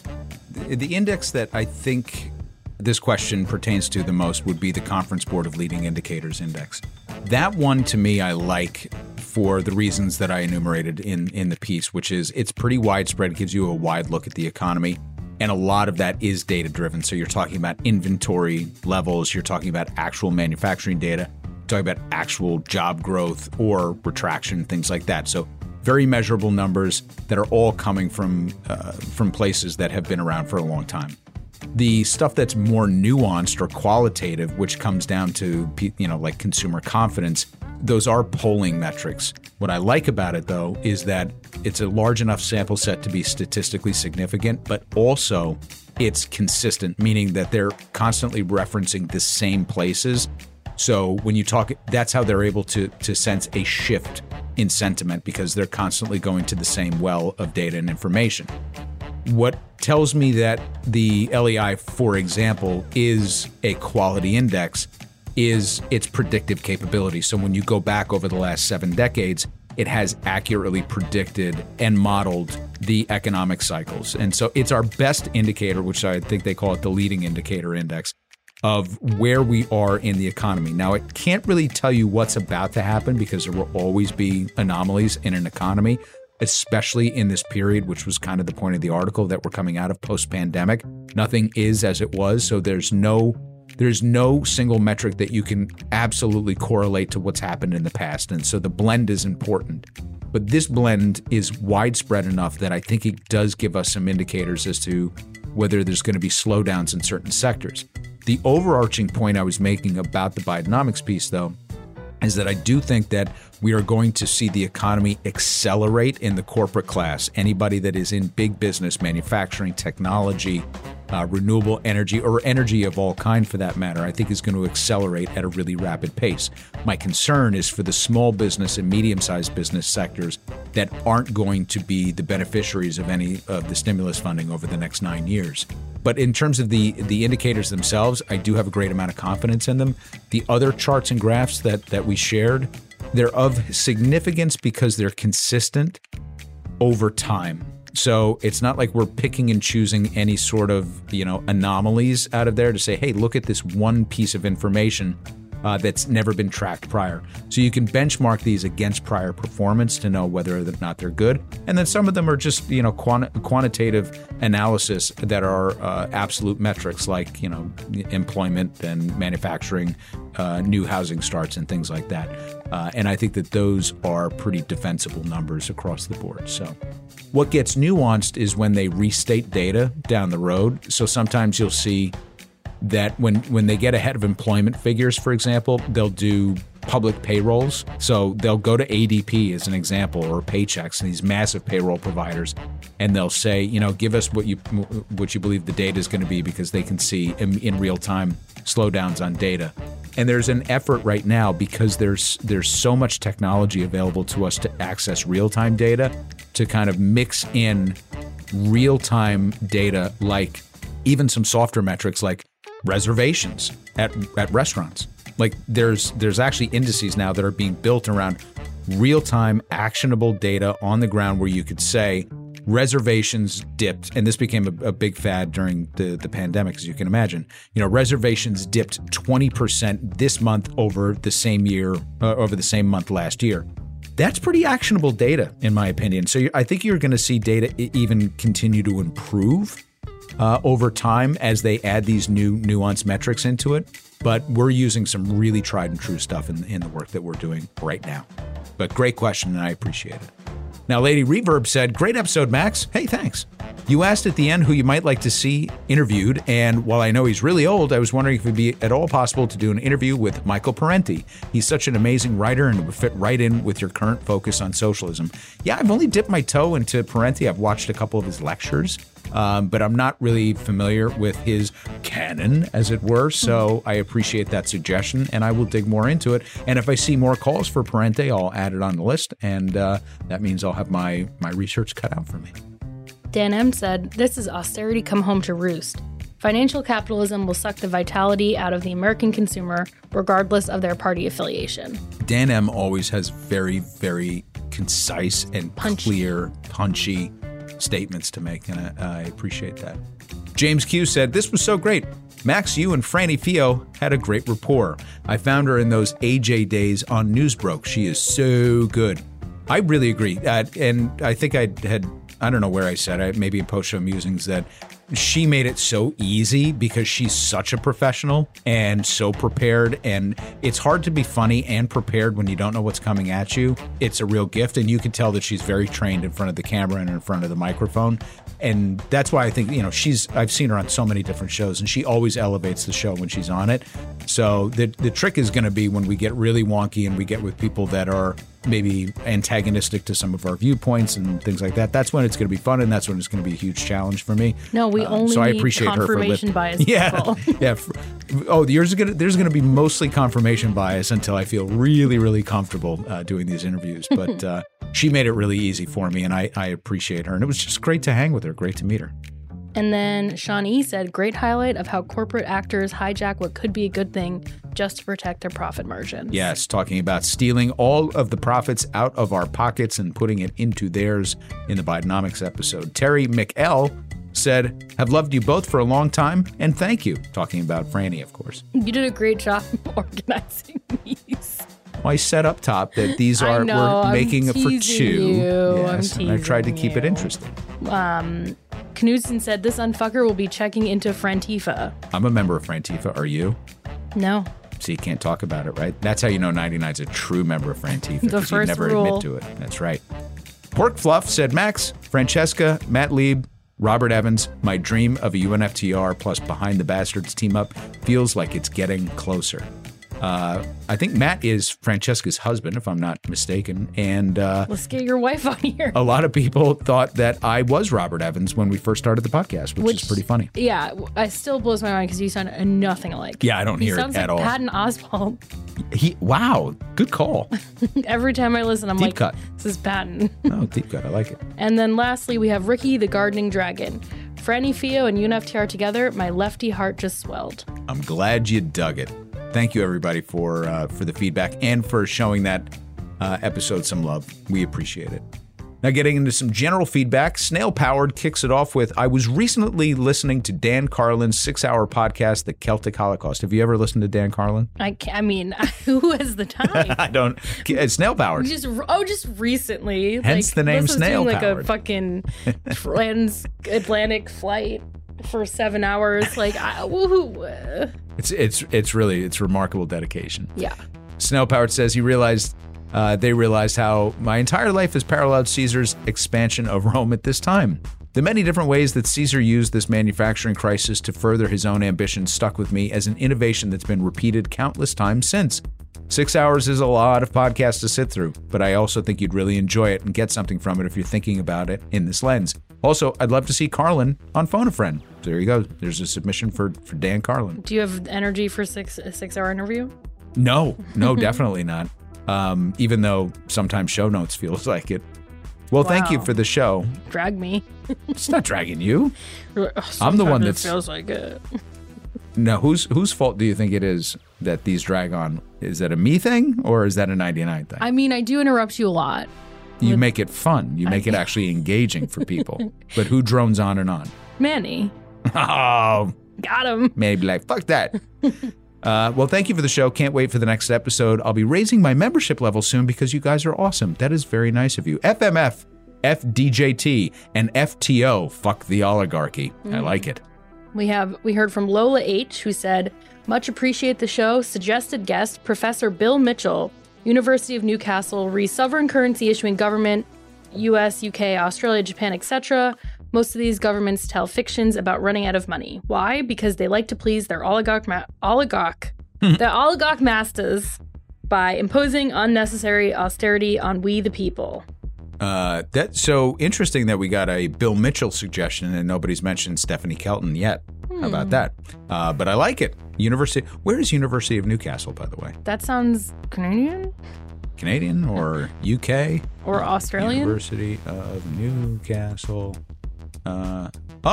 the index that I think this question pertains to the most would be the Conference Board of Leading Indicators Index. That one, to me, I like for the reasons that I enumerated in the piece, which is it's pretty widespread, gives you a wide look at the economy. And a lot of that is data-driven. So you're talking about inventory levels. You're talking about actual manufacturing data. You're talking about actual job growth or retraction, things like that. So very measurable numbers that are all coming from places that have been around for a long time. The stuff that's more nuanced or qualitative, which comes down to, you know, like consumer confidence, those are polling metrics. What I like about it, though, is that it's a large enough sample set to be statistically significant, but also it's consistent, meaning that they're constantly referencing the same places. So when you talk, that's how they're able to sense a shift in sentiment, because they're constantly going to the same well of data and information. What tells me that the LEI, for example, is a quality index is its predictive capability. So when you go back over the last 7 decades, it has accurately predicted and modeled the economic cycles. And so it's our best indicator, which I think they call it the leading indicator index. of where we are in the economy. Now, it can't really tell you what's about to happen because there will always be anomalies in an economy, especially in this period, which was kind of the point of the article that we're coming out of post-pandemic. Nothing is as it was, so there's no single metric that you can absolutely correlate to what's happened in the past. And so the blend is important. But this blend is widespread enough that I think it does give us some indicators as to whether there's going to be slowdowns in certain sectors. The overarching point I was making about the Bidenomics piece, though, is that I do think that we are going to see the economy accelerate in the corporate class. Anybody that is in big business, manufacturing, technology, renewable energy, or energy of all kind for that matter, I think is going to accelerate at a really rapid pace. My concern is for the small business and medium-sized business sectors that aren't going to be the beneficiaries of any of the stimulus funding over the next 9 years. But in terms of the indicators themselves, I do have a great amount of confidence in them. The other charts and graphs that we shared, they're of significance because they're consistent over time. So it's not like we're picking and choosing any sort of, anomalies out of there to say, hey, look at this one piece of information that's never been tracked prior. So you can benchmark these against prior performance to know whether or not they're good. And then some of them are just, quantitative analysis that are absolute metrics like, employment and manufacturing, new housing starts and things like that. And I think that those are pretty defensible numbers across the board. So what gets nuanced is when they restate data down the road. So sometimes you'll see that when they get ahead of employment figures, for example, they'll do public payrolls. So they'll go to ADP as an example, or Paychex, and these massive payroll providers, and they'll say, give us what you believe the data is going to be, because they can see in real time slowdowns on data. And there's an effort right now, because there's so much technology available to us to access real-time data, to kind of mix in real-time data, like even some softer metrics like reservations at restaurants. Like there's actually indices now that are being built around real-time actionable data on the ground, where you could say reservations dipped. And this became a big fad during the pandemic, as you can imagine. Reservations dipped 20% this month over the same year, over the same month last year. That's pretty actionable data, in my opinion. So I think you're going to see data even continue to improve over time as they add these new nuanced metrics into it. But we're using some really tried and true stuff in the work that we're doing right now. But great question, and I appreciate it. Now, Lady Reverb said, great episode, Max. Hey, thanks. You asked at the end who you might like to see interviewed, and while I know he's really old, I was wondering if it would be at all possible to do an interview with Michael Parenti. He's such an amazing writer and would fit right in with your current focus on socialism. Yeah, I've only dipped my toe into Parenti. I've watched a couple of his lectures, but I'm not really familiar with his canon, as it were, so I appreciate that suggestion, and I will dig more into it. And if I see more calls for Parenti, I'll add it on the list, and that means I'll have my research cut out for me. Dan M. said, this is austerity come home to roost. Financial capitalism will suck the vitality out of the American consumer, regardless of their party affiliation. Dan M. always has very, very concise and clear, punchy statements to make, and I appreciate that. James Q. said, this was so great. Max, you and Franny Fio had a great rapport. I found her in those AJ days on Newsbroke. She is so good. I really agree. And I think I don't know where I said it, maybe in post-show musings, that she made it so easy because she's such a professional and so prepared. And it's hard to be funny and prepared when you don't know what's coming at you. It's a real gift. And you can tell that she's very trained in front of the camera and in front of the microphone. And that's why I think, I've seen her on so many different shows, and she always elevates the show when she's on it. So the trick is going to be when we get really wonky and we get with people that are maybe antagonistic to some of our viewpoints and things like that. That's when it's going to be fun, and that's when it's going to be a huge challenge for me. No, we only so I appreciate confirmation her for bias. Yeah, yeah. There's going to be mostly confirmation bias until I feel really, really comfortable doing these interviews. But she made it really easy for me, and I appreciate her. And it was just great to hang with her. Great to meet her. And then Sean E. said, great highlight of how corporate actors hijack what could be a good thing just to protect their profit margins. Yes, talking about stealing all of the profits out of our pockets and putting it into theirs in the Bidenomics episode. Terry McL said, "Have loved you both for a long time, and thank you." Talking about Franny, of course. You did a great job organizing these. Well, I said up top that these are, we're making it for two. Yes, and I tried to keep it interesting. Knutson said, "This unfucker will be checking into Frantifa." I'm a member of Frantifa. Are you? No. So you can't talk about it, right? That's how you know 99's a true member of Frantifa. Because you never admit to it. That's right. Pork Fluff said, "Max, Francesca, Matt Lieb, Robert Evans, my dream of a UNFTR plus Behind the Bastards team up feels like it's getting closer." I think Matt is Francesca's husband, if I'm not mistaken. And let's get your wife on here. A lot of people thought that I was Robert Evans when we first started the podcast, which is pretty funny. Yeah, it still blows my mind because you sound nothing alike. Yeah, I don't hear it at all. He sounds like Patton Oswalt. Wow, good call. Every time I listen, I'm deep like, cut. This is Patton. Oh, deep cut, I like it. And then lastly, we have Ricky the Gardening Dragon. Franny, Fio, and UNFTR together, my lefty heart just swelled. I'm glad you dug it. Thank you, everybody, for the feedback and for showing that episode some love. We appreciate it. Now, getting into some general feedback, Snail Powered kicks it off with, "I was recently listening to Dan Carlin's 6-hour podcast, The Celtic Holocaust." Have you ever listened to Dan Carlin? I mean, who has the time? I don't. It's Snail Powered. Just recently. Hence the name Snail Powered. Like a fucking transatlantic flight for 7 hours. Like, woohoo. It's remarkable dedication. Yeah. Snail Powered says they realized how my entire life has paralleled Caesar's expansion of Rome at this time. The many different ways that Caesar used this manufacturing crisis to further his own ambition stuck with me as an innovation that's been repeated countless times since. 6 hours is a lot of podcasts to sit through, but I also think you'd really enjoy it and get something from it if you're thinking about it in this lens. Also, I'd love to see Carlin on Phone a Friend. So there you go. There's a submission for Dan Carlin. Do you have energy for a 6-hour interview? No, definitely not. Even though sometimes show notes feels like it. Well, wow. Thank you for the show. Drag me. It's not dragging you. I'm the one that feels like it. No, whose fault do you think it is that these drag on? Is that a me thing or is that a 99 thing? I mean, I do interrupt you a lot. You make it fun. You make it actually engaging for people. But who drones on and on? Manny. Oh. Got him. Manny be like, fuck that. Well, thank you for the show. Can't wait for the next episode. I'll be raising my membership level soon because you guys are awesome. That is very nice of you. FMF, FDJT, and FTO. Fuck the oligarchy. Mm. I like it. We heard from Lola H, who said, "Much appreciate the show. Suggested guest, Professor Bill Mitchell, University of Newcastle, sovereign currency issuing government, US, UK, Australia, Japan, etc. Most of these governments tell fictions about running out of money. Why? Because they like to please their oligarch masters by imposing unnecessary austerity on we the people." That's so interesting that we got a Bill Mitchell suggestion and nobody's mentioned Stephanie Kelton yet. How about that? But I like it. Where is University of Newcastle, by the way? That sounds Canadian? Canadian or UK? Or Australian? University of Newcastle. Oh,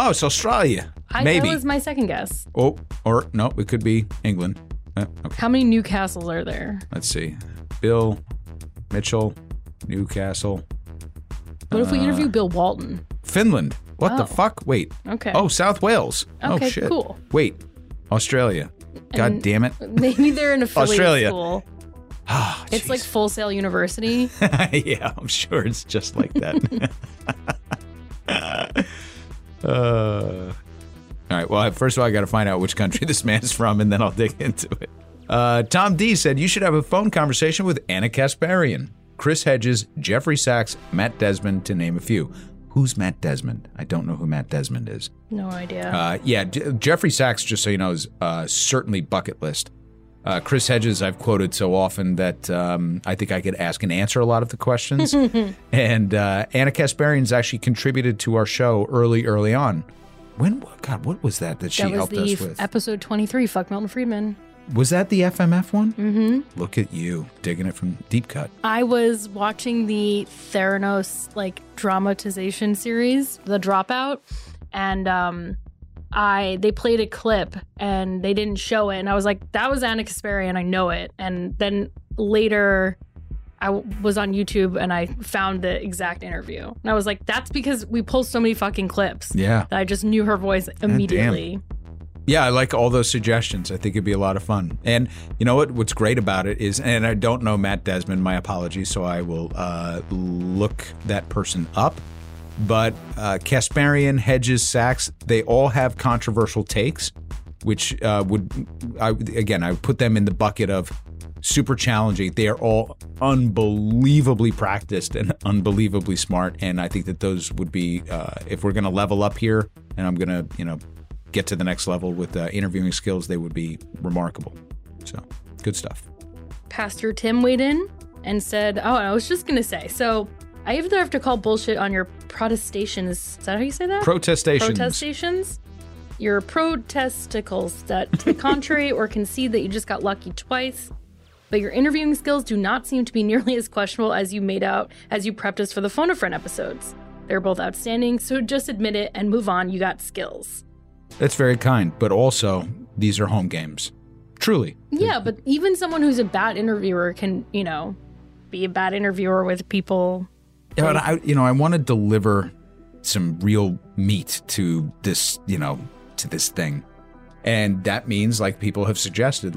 it's Australia. Maybe. That was my second guess. Oh, or no, it could be England. Okay. How many Newcastles are there? Let's see. Bill Mitchell, Newcastle. What if we interview Bill Walton? Finland. What the fuck? Wait. Okay. Oh, South Wales. Okay, oh, shit. Cool. Wait. Australia. God damn it. Maybe they're an affiliate school. Oh, it's like Full Sail University. Yeah, I'm sure it's just like that. All right. Well, first of all, I got to find out which country this man's from, and then I'll dig into it. Tom D said, "You should have a phone conversation with Anna Kasparian, Chris Hedges, Jeffrey Sachs, Matt Desmond, to name a few." Who's Matt Desmond? I don't know who Matt Desmond is. No idea. Jeffrey Sachs, just so you know, is certainly bucket list. Chris Hedges, I've quoted so often that I think I could ask and answer a lot of the questions. And Anna Kasparian's actually contributed to our show early on. What was that she helped us with? Episode 23, Fuck Milton Friedman. Was that the FMF one? Mm-hmm. Look at you, digging it from deep cut. I was watching the Theranos, dramatization series, The Dropout, and they played a clip, and they didn't show it, and I was like, that was Anna Kasparian, I know it. And then later, I was on YouTube and I found the exact interview. And I was like, that's because we pulled so many fucking clips. Yeah. That I just knew her voice immediately. Yeah, I like all those suggestions. I think it'd be a lot of fun. And you know what? What's great about it is, and I don't know Matt Desmond, my apologies, so I will look that person up. But Kasparian, Hedges, Sachs, they all have controversial takes, which I would put them in the bucket of super challenging. They are all unbelievably practiced and unbelievably smart. And I think that those would be, if we're going to level up here and I'm going to, get to the next level with interviewing skills, they would be remarkable. So good stuff. Pastor Tim weighed in and said, oh, I was just going to say, so I either have to call bullshit on your protestations. Is that how you say that? Protestations. Your protesticles that take contrary or concede that you just got lucky twice. But your interviewing skills do not seem to be nearly as questionable as you made out as you prepped us for the Phone a Friend episodes. They're both outstanding, so just admit it and move on. You got skills. That's very kind, but also these are home games. Truly. Yeah, but even someone who's a bad interviewer can, be a bad interviewer with people. Yeah, but I want to deliver some real meat to this, to this thing. And that means, like people have suggested,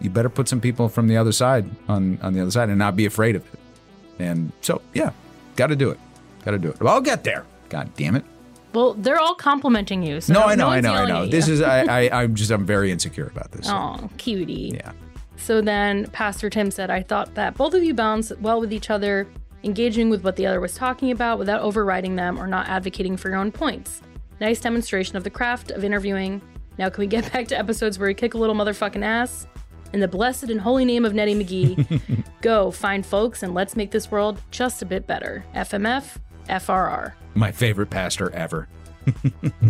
you better put some people from the other side on the other side and not be afraid of it. And so, yeah, got to do it. Well, I'll get there. God damn it. Well, they're all complimenting you. So no, I know. This is, I'm very insecure about this. Oh, so. Cutie. Yeah. So then Pastor Tim said, I thought that both of you balanced well with each other, engaging with what the other was talking about without overriding them or not advocating for your own points. Nice demonstration of the craft of interviewing. Now, can we get back to episodes where we kick a little motherfucking ass? In the blessed and holy name of Nettie McGee, go find folks and let's make this world just a bit better. FMF, FRR. My favorite pastor ever.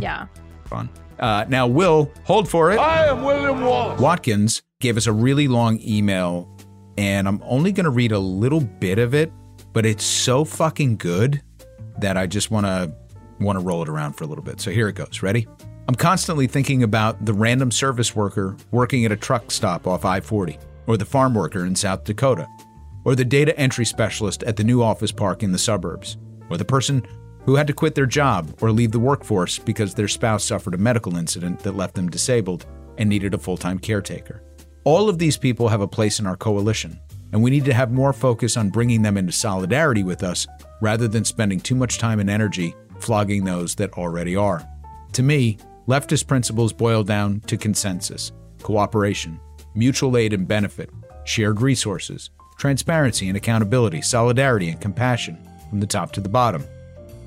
Yeah. Fun. Now, Will, hold for it. I am William Wallace. Watkins gave us a really long email, and I'm only going to read a little bit of it, but it's so fucking good that I just want to roll it around for a little bit. So here it goes. Ready? I'm constantly thinking about the random service worker working at a truck stop off I-40, or the farm worker in South Dakota, or the data entry specialist at the new office park in the suburbs, or the person who had to quit their job or leave the workforce because their spouse suffered a medical incident that left them disabled and needed a full-time caretaker. All of these people have a place in our coalition, and we need to have more focus on bringing them into solidarity with us rather than spending too much time and energy flogging those that already are. To me, leftist principles boil down to consensus, cooperation, mutual aid and benefit, shared resources, transparency and accountability, solidarity and compassion from the top to the bottom.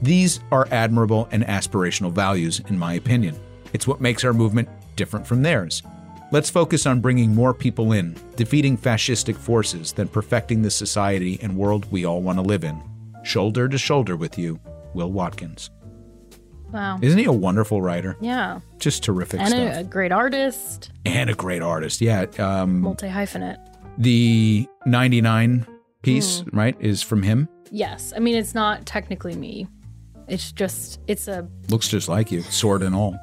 These are admirable and aspirational values, in my opinion. It's what makes our movement different from theirs. Let's focus on bringing more people in, defeating fascistic forces, than perfecting the society and world we all want to live in. Shoulder to shoulder with you, Will Watkins. Wow. Isn't he a wonderful writer? Yeah. Just terrific stuff. And a great artist. Yeah. Multi-hyphenate. The 99 piece, right, is from him? Yes. I mean, it's not technically me. It's just, it's a... Looks just like you, sword and all.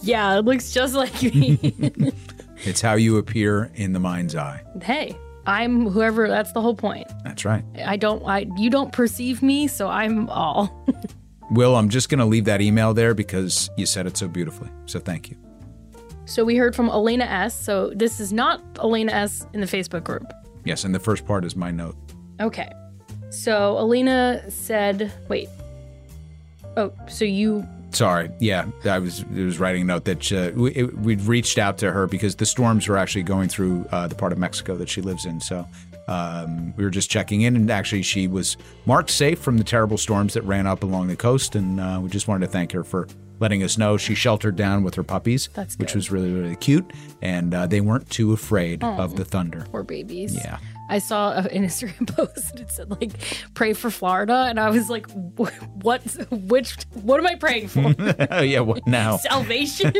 Yeah, it looks just like me. It's how you appear in the mind's eye. Hey, I'm whoever, that's the whole point. That's right. You don't perceive me, so I'm all... Will, I'm just going to leave that email there because you said it so beautifully. So thank you. So we heard from Elena S. So this is not Elena S. in the Facebook group. Yes, and the first part is my note. Okay. So Elena said, wait. Oh, so you... Sorry. Yeah, I was writing a note that we'd reached out to her because the storms were actually going through the part of Mexico that she lives in. So... we were just checking in, and actually she was marked safe from the terrible storms that ran up along the coast, and we just wanted to thank her for letting us know. She sheltered down with her puppies, which was really, really cute, and they weren't too afraid of the thunder. Poor babies. Yeah. I saw an Instagram post, and it said, pray for Florida, and I was like, what am I praying for? Yeah, what now? Salvation?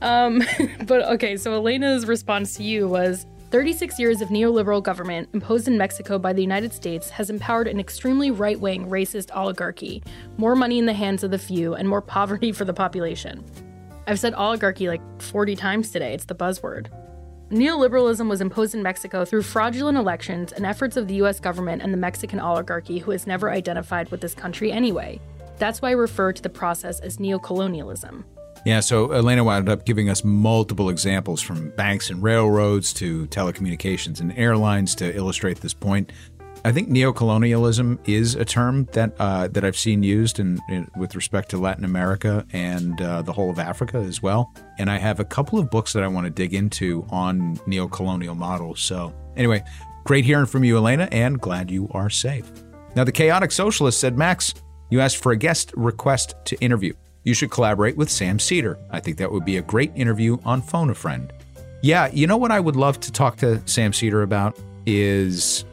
But okay, so Elena's response to you was, 36 years of neoliberal government imposed in Mexico by the United States has empowered an extremely right-wing racist oligarchy, more money in the hands of the few, and more poverty for the population. I've said oligarchy 40 times today. It's the buzzword. Neoliberalism was imposed in Mexico through fraudulent elections and efforts of the US government and the Mexican oligarchy who is never identified with this country anyway. That's why I refer to the process as neocolonialism. Yeah, so Elena wound up giving us multiple examples from banks and railroads to telecommunications and airlines to illustrate this point. I think neocolonialism is a term that that I've seen used in with respect to Latin America and the whole of Africa as well. And I have a couple of books that I want to dig into on neocolonial models. So anyway, great hearing from you, Elena, and glad you are safe. Now, the Chaotic Socialist said, Max, you asked for a guest request to interview. You should collaborate with Sam Seder. I think that would be a great interview on Phone a Friend. Yeah, you know what I would love to talk to Sam Seder about is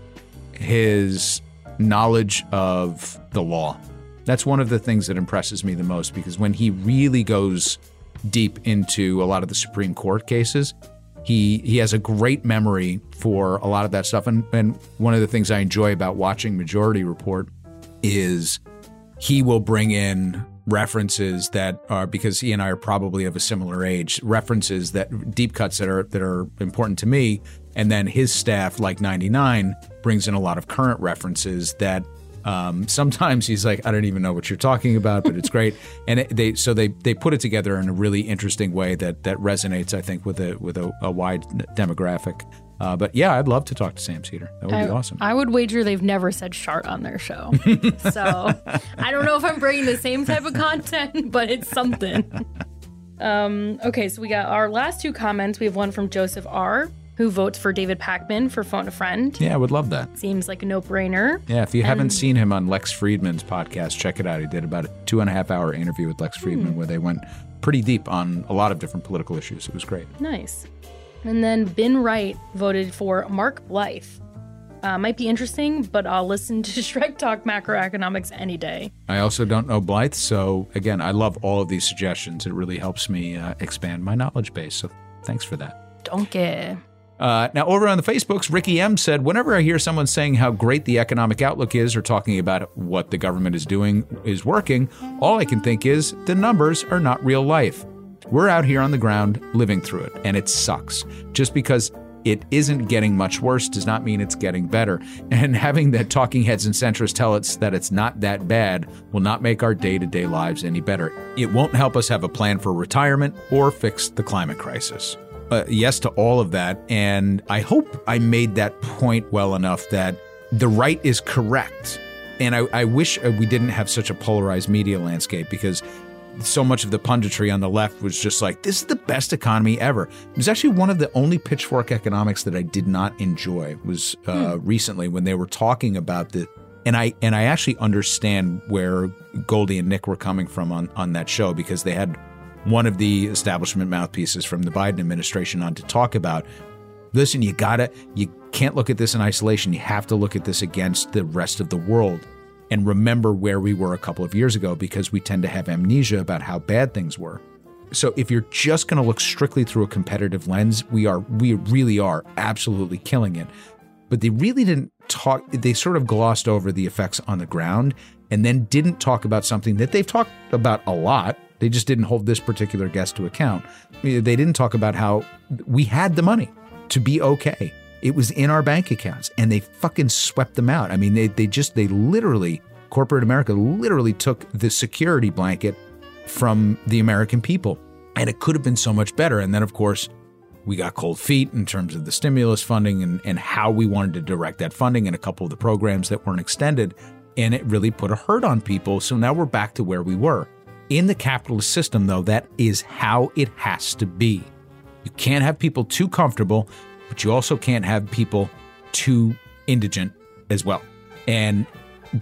his knowledge of the law. That's one of the things that impresses me the most, because when he really goes deep into a lot of the Supreme Court cases, he has a great memory for a lot of that stuff. And one of the things I enjoy about watching Majority Report is he will bring in references that are, because he and I are probably of a similar age, references that deep cuts that are important to me. And then his staff, like 99, brings in a lot of current references that sometimes he's like, I don't even know what you're talking about, but it's great. And they put it together in a really interesting way that resonates, I think, with a wide demographic. But yeah, I'd love to talk to Sam Seder. That would be awesome. I would wager they've never said "shart" on their show. So I don't know if I'm bringing the same type of content, but it's something. Okay, so we got our last two comments. We have one from Joseph R., who votes for David Pakman for Phone a Friend. Yeah, I would love that. Seems like a no-brainer. Yeah, if you haven't seen him on Lex Friedman's podcast, check it out. He did about a 2.5-hour interview with Lex Friedman where they went pretty deep on a lot of different political issues. It was great. Nice. And then Ben Wright voted for Mark Blythe. Might be interesting, but I'll listen to Shrek talk macroeconomics any day. I also don't know Blythe, so again, I love all of these suggestions. It really helps me expand my knowledge base, so thanks for that. Don't care. Now, over on the Facebooks, Ricky M. said, whenever I hear someone saying how great the economic outlook is or talking about what the government is doing is working, all I can think is the numbers are not real life. We're out here on the ground living through it, and it sucks. Just because it isn't getting much worse does not mean it's getting better. And having the talking heads and centrists tell us that it's not that bad will not make our day-to-day lives any better. It won't help us have a plan for retirement or fix the climate crisis. Yes to all of that. And I hope I made that point well enough that the right is correct. And I wish we didn't have such a polarized media landscape, because so much of the punditry on the left was just like, this is the best economy ever. It was actually one of the only Pitchfork economics that I did not enjoy was recently when they were talking about the. And I actually understand where Goldie and Nick were coming from on that show, because they had one of the establishment mouthpieces from the Biden administration on to talk about, listen, you can't look at this in isolation. You have to look at this against the rest of the world and remember where we were a couple of years ago, because we tend to have amnesia about how bad things were. So if you're just going to look strictly through a competitive lens, we really are absolutely killing it. But they really didn't talk. They sort of glossed over the effects on the ground and then didn't talk about something that they've talked about a lot. They just didn't hold this particular guest to account. They didn't talk about how we had the money to be okay. It was in our bank accounts, and they fucking swept them out. I mean, they literally, corporate America literally took the security blanket from the American people, and it could have been so much better. And then, of course, we got cold feet in terms of the stimulus funding and how we wanted to direct that funding and a couple of the programs that weren't extended, and it really put a hurt on people. So now we're back to where we were. In the capitalist system, though, that is how it has to be. You can't have people too comfortable, but you also can't have people too indigent as well. And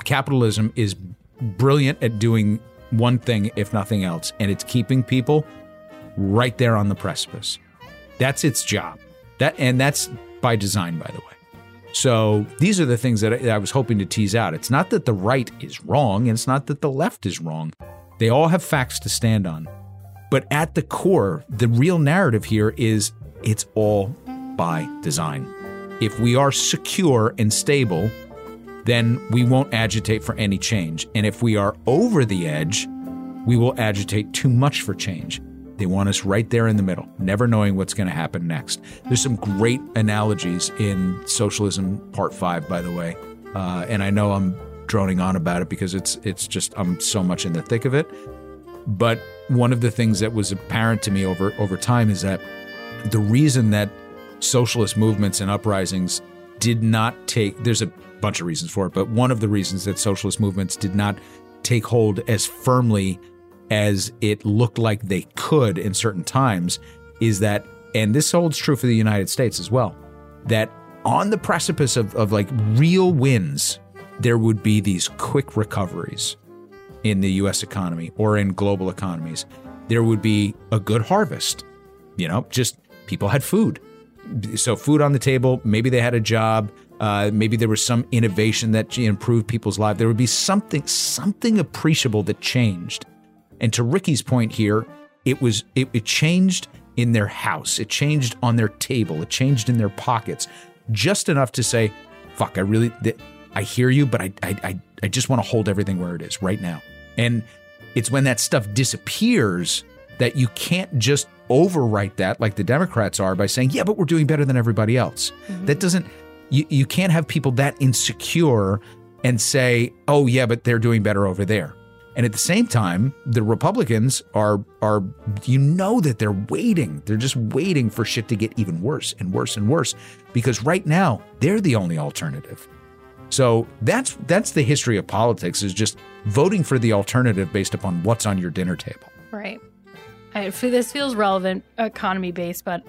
capitalism is brilliant at doing one thing, if nothing else, and it's keeping people right there on the precipice. That's its job. And that's by design, by the way. So these are the things that I was hoping to tease out. It's not that the right is wrong, and it's not that the left is wrong. They all have facts to stand on. But at the core, the real narrative here is it's all by design. If we are secure and stable, then we won't agitate for any change. And if we are over the edge, we will agitate too much for change. They want us right there in the middle, never knowing what's going to happen next. There's some great analogies in Socialism Part 5, by the way. And I know I'm droning on about it because it's just, I'm so much in the thick of it. But one of the things that was apparent to me over time is that the reason that socialist movements and uprisings did not take, there's a bunch of reasons for it, but one of the reasons that socialist movements did not take hold as firmly as it looked like they could in certain times is that, and this holds true for the United States as well, that on the precipice of like real wins, there would be these quick recoveries in the U.S. economy or in global economies. There would be a good harvest, you know, just people had food. So food on the table, maybe they had a job, maybe there was some innovation that improved people's lives. There would be something appreciable that changed. And to Ricky's point here, it changed in their house. It changed on their table. It changed in their pockets. Just enough to say, fuck, I hear you, but I just want to hold everything where it is right now. And it's when that stuff disappears that you can't just overwrite that like the Democrats are by saying, yeah, but we're doing better than everybody else. Mm-hmm. That doesn't, you can't have people that insecure and say, oh yeah, but they're doing better over there. And at the same time, the Republicans are, you know, that they're waiting. They're just waiting for shit to get even worse and worse and worse, because right now they're the only alternative. So that's the history of politics, is just voting for the alternative based upon what's on your dinner table. Right. This feels relevant economy based, but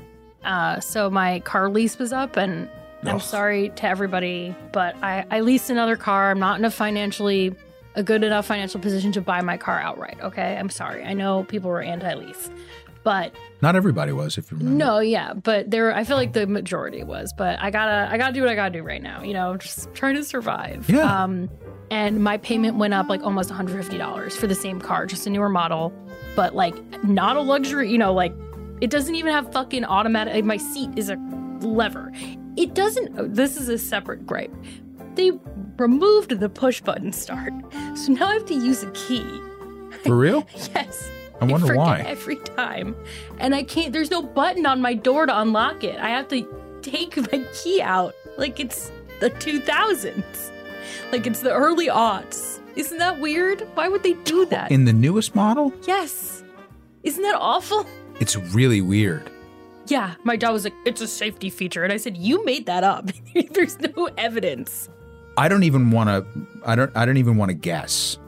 so my car lease was up, and I'm sorry to everybody, but I leased another car. I'm not in a good enough financial position to buy my car outright. Okay. I'm sorry. I know people were anti-lease, but not everybody was, if you remember. No, yeah, but I feel like the majority was. But I gotta do what I gotta do right now. You know, just trying to survive. Yeah. And my payment went up like almost $150 for the same car, just a newer model, but like not a luxury. You know, like it doesn't even have fucking automatic. Like, my seat is a lever. It doesn't. This is a separate gripe. They removed the push button start, so now I have to use a key. For real? Yes. I wonder why. Every time. And I can't, there's no button on my door to unlock it. I have to take my key out like it's the 2000s. Like it's the early aughts. Isn't that weird? Why would they do that? In the newest model? Yes. Isn't that awful? It's really weird. Yeah. My dad was like, it's a safety feature. And I said, you made that up. There's no evidence. I don't even want to guess.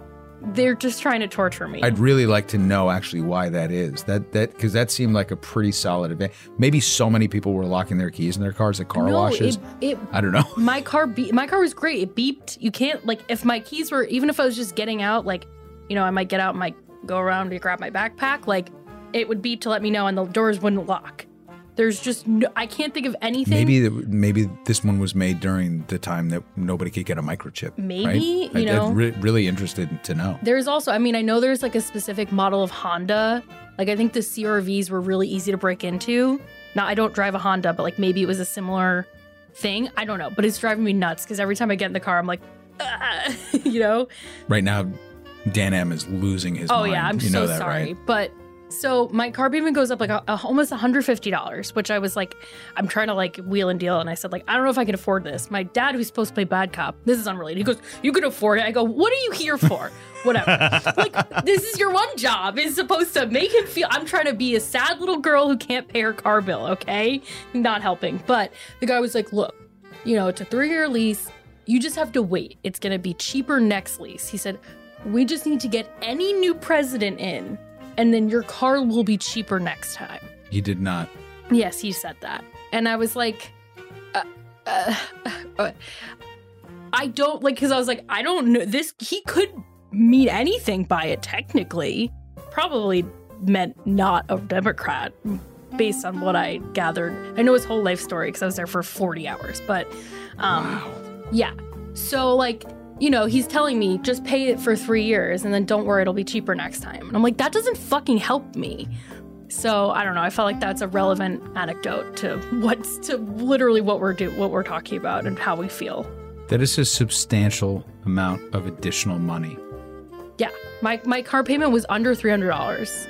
They're just trying to torture me. I'd really like to know actually why that is. Because that seemed like a pretty solid event. Maybe so many people were locking their keys in their cars at car washes. I don't know. My car was great. It beeped. You can't, like, if my keys were, even if I was just getting out, like, you know, I might get out and like go around to grab my backpack, like, it would beep to let me know, and the doors wouldn't lock. There's just no, I can't think of anything. Maybe this one was made during the time that nobody could get a microchip. Maybe, right? I'm really interested to know. There's also, I mean, I know there's like a specific model of Honda. Like, I think the CRVs were really easy to break into. Now, I don't drive a Honda, but like maybe it was a similar thing. I don't know, but it's driving me nuts because every time I get in the car, I'm like, you know? Right now, Dan M is losing his mind. Oh, yeah, I'm you so know that, sorry. Right? But... So my car payment goes up like almost $150, which I was like, I'm trying to like wheel and deal. And I said, like, I don't know if I can afford this. My dad, who's supposed to play bad cop, this is unrelated. He goes, you can afford it. I go, what are you here for? Whatever. Like, this is your one job. It's supposed to make him feel, I'm trying to be a sad little girl who can't pay her car bill. Okay. Not helping. But the guy was like, look, you know, it's a 3-year lease. You just have to wait. It's going to be cheaper next lease. He said, we just need to get any new president in, and then your car will be cheaper next time. He did not. Yes, he said that. And I was like, I don't, like, because I was like, I don't know this. He could mean anything by it, technically. Probably meant not a Democrat, based on what I gathered. I know his whole life story because I was there for 40 hours. But wow. Yeah. So like, you know, he's telling me just pay it for 3 years and then don't worry, it'll be cheaper next time. And I'm like, that doesn't fucking help me. So I don't know. I felt like that's a relevant anecdote to literally what we're talking about and how we feel. That is a substantial amount of additional money. Yeah, my car payment was under $300.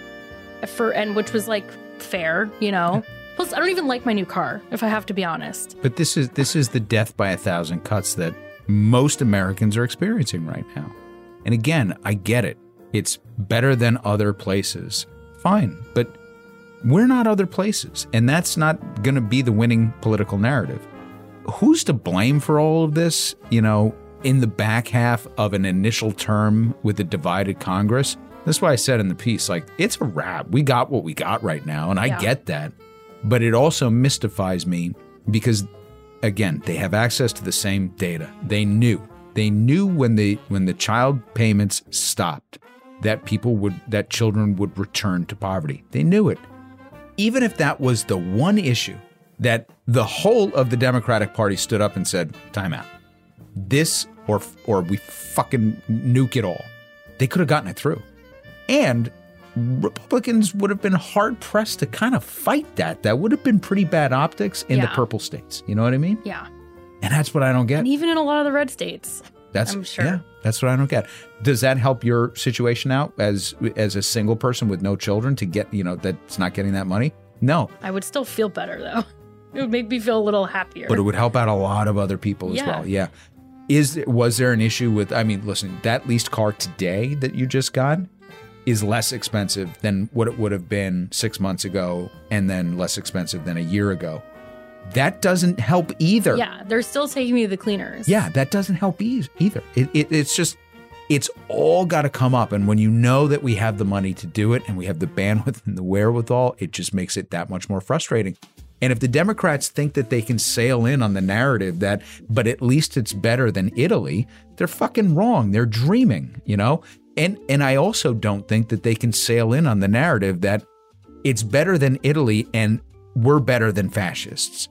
and which was like fair, you know. Plus, I don't even like my new car, if I have to be honest. But this is the death by a thousand cuts that most Americans are experiencing right now. And again, I get it. It's better than other places. Fine. But we're not other places. And that's not going to be the winning political narrative. Who's to blame for all of this, you know, in the back half of an initial term with a divided Congress? That's why I said in the piece, like, it's a wrap. We got what we got right now. And I get that. But it also mystifies me because, again, they have access to the same data. They knew. They knew when the child payments stopped that children would return to poverty. They knew it. Even if that was the one issue that the whole of the Democratic Party stood up and said, time out. This or we fucking nuke it all. They could have gotten it through. And Republicans would have been hard-pressed to kind of fight that. That would have been pretty bad optics in the purple states. You know what I mean? Yeah. And that's what I don't get. And even in a lot of the red states, I'm sure. Yeah, that's what I don't get. Does that help your situation out as a single person with no children to get, you know, that's not getting that money? No. I would still feel better, though. It would make me feel a little happier. But it would help out a lot of other people as well. Yeah. Was there an issue with, I mean, listen, that leased car today that you just got is less expensive than what it would have been 6 months ago and then less expensive than a year ago. That doesn't help either. Yeah, they're still taking me to the cleaners. Yeah, that doesn't help either. It's just, it's all got to come up. And when you know that we have the money to do it and we have the bandwidth and the wherewithal, it just makes it that much more frustrating. And if the Democrats think that they can sail in on the narrative that, but at least it's better than Italy, they're fucking wrong. They're dreaming, you know? And I also don't think that they can sail in on the narrative that it's better than Italy and we're better than fascists.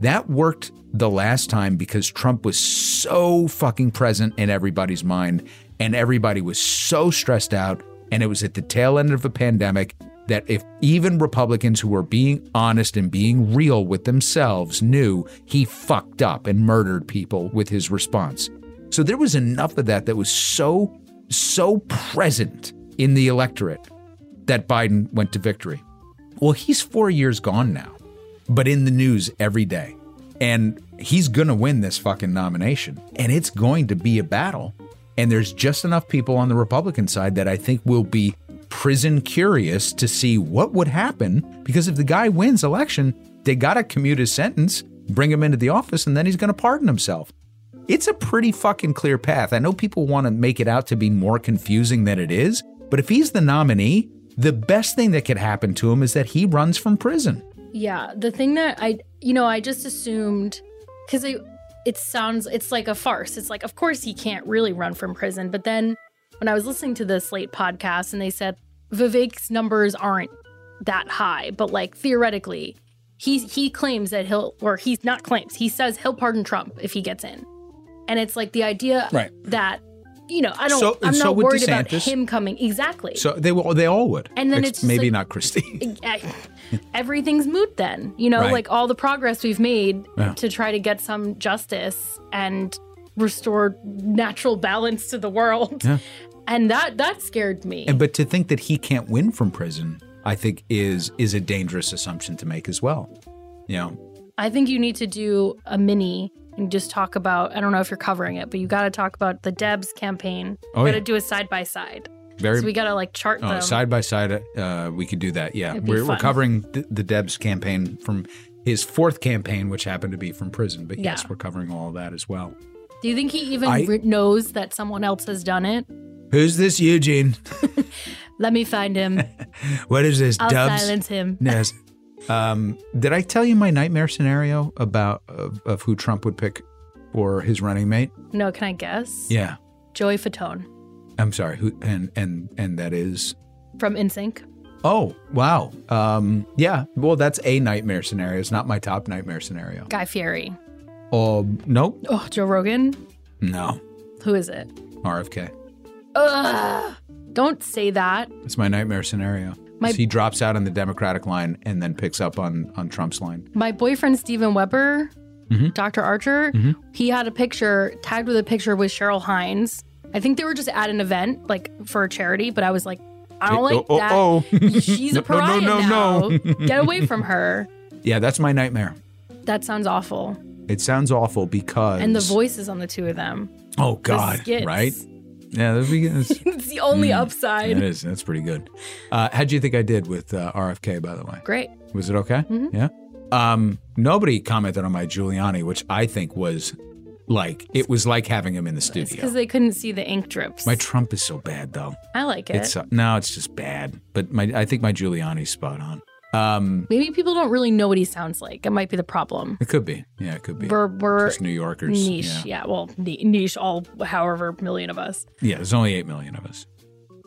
That worked the last time because Trump was so fucking present in everybody's mind and everybody was so stressed out. And it was at the tail end of a pandemic that if even Republicans who were being honest and being real with themselves knew he fucked up and murdered people with his response. So there was enough of that that was so present in the electorate that Biden went to victory. Well, he's 4 years gone now, but in the news every day. And he's going to win this fucking nomination. And it's going to be a battle. And there's just enough people on the Republican side that I think will be prison curious to see what would happen. Because if the guy wins election, they got to commute his sentence, bring him into the office, and then he's going to pardon himself. It's a pretty fucking clear path. I know people want to make it out to be more confusing than it is, but if he's the nominee, the best thing that could happen to him is that he runs from prison. Yeah, the thing that I just assumed, because it's like a farce. It's like, of course he can't really run from prison. But then when I was listening to the Slate podcast and they said Vivek's numbers aren't that high, but like theoretically, he claims that he says he'll pardon Trump if he gets in. And it's like the idea that, you know, I'm not worried about him coming. Exactly. So they all would. And then it's maybe like, not Christine. Everything's moot then, you know, like all the progress we've made to try to get some justice and restore natural balance to the world. Yeah. And that scared me. But to think that he can't win from prison, I think is a dangerous assumption to make as well. You know, I think you need to do a mini and just talk about, I don't know if you're covering it, but you got to talk about the Debs campaign. You got to do a side-by-side. So we got to like chart them. Side-by-side, we could do that, yeah. We're covering the Debs campaign from his fourth campaign, which happened to be from prison. But yes, we're covering all of that as well. Do you think he even knows that someone else has done it? Who's this Eugene? Let me find him. What is this, Debs? I'll silence him. Yes. Did I tell you my nightmare scenario about of who Trump would pick for his running mate? No, can I guess? Yeah. Joey Fatone. I'm sorry, who and that is? From NSYNC. Oh, wow. Yeah, well, that's a nightmare scenario. It's not my top nightmare scenario. Guy Fieri. Nope. Oh, Joe Rogan? No. Who is it? RFK. Ugh, don't say that. It's my nightmare scenario. He drops out on the Democratic line and then picks up on Trump's line. My boyfriend, Steven Weber, mm-hmm. Dr. Archer, mm-hmm. he had a picture tagged with a picture with Cheryl Hines. I think they were just at an event like for a charity, but I was like, I don't like that. She's a pariah now. Get away from her. Yeah, that's my nightmare. That sounds awful. It sounds awful because... And the voices on the two of them. Oh, God. Right? Yeah, that'd be good. It's the only upside. It is. That's pretty good. How'd you think I did with RFK, by the way? Great. Was it okay? Mm-hmm. Yeah. Nobody commented on my Giuliani, which I think was like, it was like having him in the studio. It's because they couldn't see the ink drips. My Trump is so bad, though. I like it. It's, no, it's just bad. But I think my Giuliani's spot on. Maybe people don't really know what he sounds like. It might be the problem. It could be. Yeah, it could be. We're just New Yorkers. Niche. Yeah. Well, niche, all however million of us. Yeah, there's only 8 million of us.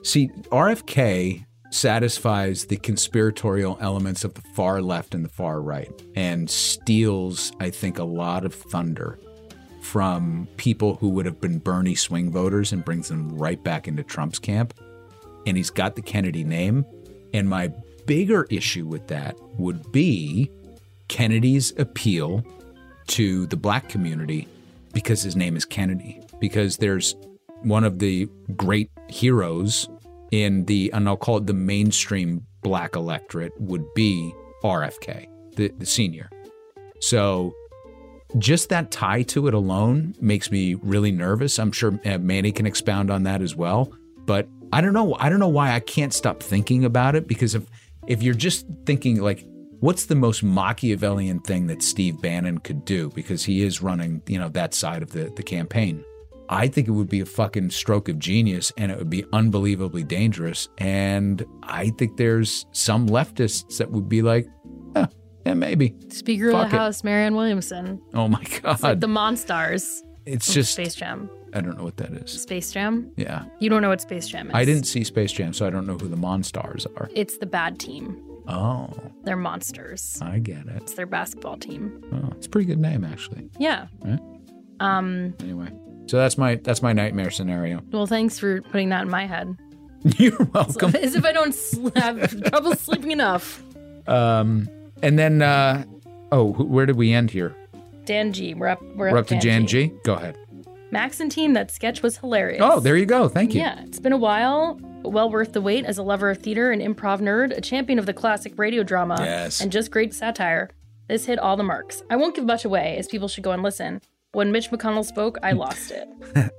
See, RFK satisfies the conspiratorial elements of the far left and the far right and steals, I think, a lot of thunder from people who would have been Bernie swing voters and brings them right back into Trump's camp. And he's got the Kennedy name. And my bigger issue with that would be Kennedy's appeal to the black community because his name is Kennedy. Because there's one of the great heroes in the, and I'll call it the mainstream black electorate, would be RFK, the senior. So just that tie to it alone makes me really nervous. I'm sure Manny can expound on that as well. But I don't know. I don't know why I can't stop thinking about it, because if you're just thinking, like, what's the most Machiavellian thing that Steve Bannon could do? Because he is running, you know, that side of the campaign. I think it would be a fucking stroke of genius, and it would be unbelievably dangerous. And I think there's some leftists that would be like, eh, yeah, maybe. Speaker of the House, Marianne Williamson. Oh, my God. It's like the Monstars. It's just Space Jam. I don't know what that is. Space Jam? Yeah. You don't know what Space Jam is? I didn't see Space Jam, so I don't know who the Monstars are. It's the bad team. Oh. They're monsters. I get it. It's their basketball team. Oh, it's a pretty good name, actually. Yeah. Right? Anyway, so that's my nightmare scenario. Well, thanks for putting that in my head. You're welcome. As if I don't have trouble sleeping enough. And then, where did we end here? Dan G. We're up to Jan G. Go ahead. Max and team, that sketch was hilarious. Oh, there you go. Thank you. Yeah, it's been a while. Well worth the wait as a lover of theater, an improv nerd, a champion of the classic radio drama, and just great satire. This hit all the marks. I won't give much away, as people should go and listen. When Mitch McConnell spoke, I lost it.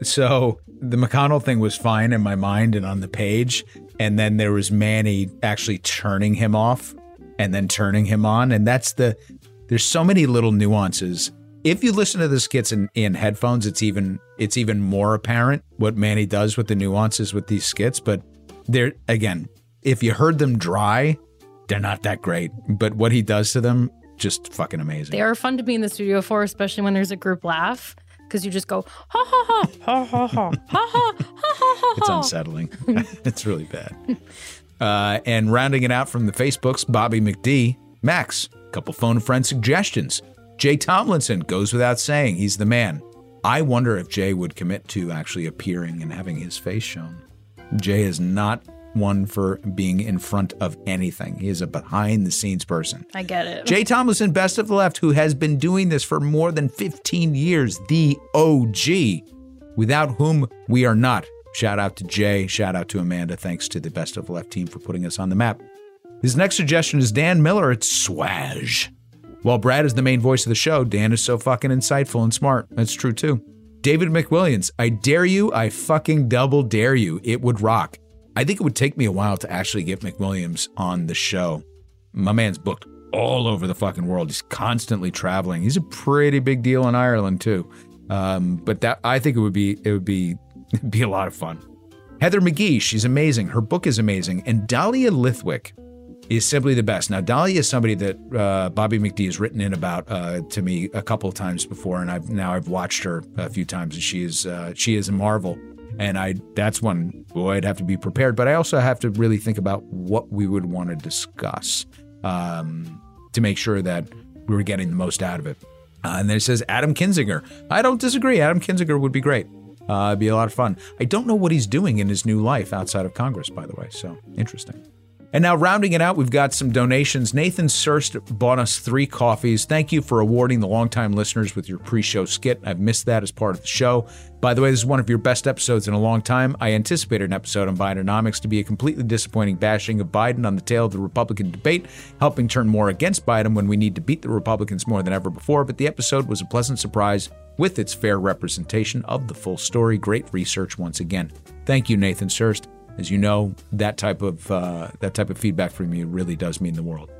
So the McConnell thing was fine in my mind and on the page. And then there was Manny actually turning him off and then turning him on. And there's so many little nuances. If you listen to the skits in headphones, it's even more apparent what Manny does with the nuances with these skits. But they're, again, if you heard them dry, they're not that great. But what he does to them, just fucking amazing. They are fun to be in the studio for, especially when there's a group laugh, because you just go, ha, ha, ha, ha, ha, ha, ha, ha, ha, ha, ha. It's unsettling. It's really bad. And rounding it out from the Facebooks, Bobby McD, Max, couple phone a friend suggestions. Jay Tomlinson, goes without saying, he's the man. I wonder if Jay would commit to actually appearing and having his face shown. Jay is not one for being in front of anything. He is a behind-the-scenes person. I get it. Jay Tomlinson, Best of the Left, who has been doing this for more than 15 years, the OG, without whom we are not. Shout out to Jay. Shout out to Amanda. Thanks to the Best of the Left team for putting us on the map. His next suggestion is Dan Miller. It's swag. While Brad is the main voice of the show, Dan is so fucking insightful and smart. That's true, too. David McWilliams, I dare you. I fucking double dare you. It would rock. I think it would take me a while to actually get McWilliams on the show. My man's booked all over the fucking world. He's constantly traveling. He's a pretty big deal in Ireland, too. But that, I think it'd be a lot of fun. Heather McGee, she's amazing. Her book is amazing. And Dahlia Lithwick is simply the best. Now, Dahlia is somebody that Bobby McD has written in about to me a couple of times before, and I've watched her a few times, and she is a marvel. And that's one, boy, I'd have to be prepared. But I also have to really think about what we would want to discuss to make sure that we were getting the most out of it. And then it says Adam Kinzinger. I don't disagree. Adam Kinzinger would be great. It'd be a lot of fun. I don't know what he's doing in his new life outside of Congress, by the way. So interesting. And now rounding it out, we've got some donations. Nathan Surst bought us 3 coffees. Thank you for awarding the longtime listeners with your pre-show skit. I've missed that as part of the show. By the way, this is one of your best episodes in a long time. I anticipated an episode on Bidenomics to be a completely disappointing bashing of Biden on the tail of the Republican debate, helping turn more against Biden when we need to beat the Republicans more than ever before. But the episode was a pleasant surprise with its fair representation of the full story. Great research once again. Thank you, Nathan Surst. As you know, that type of feedback from you really does mean the world.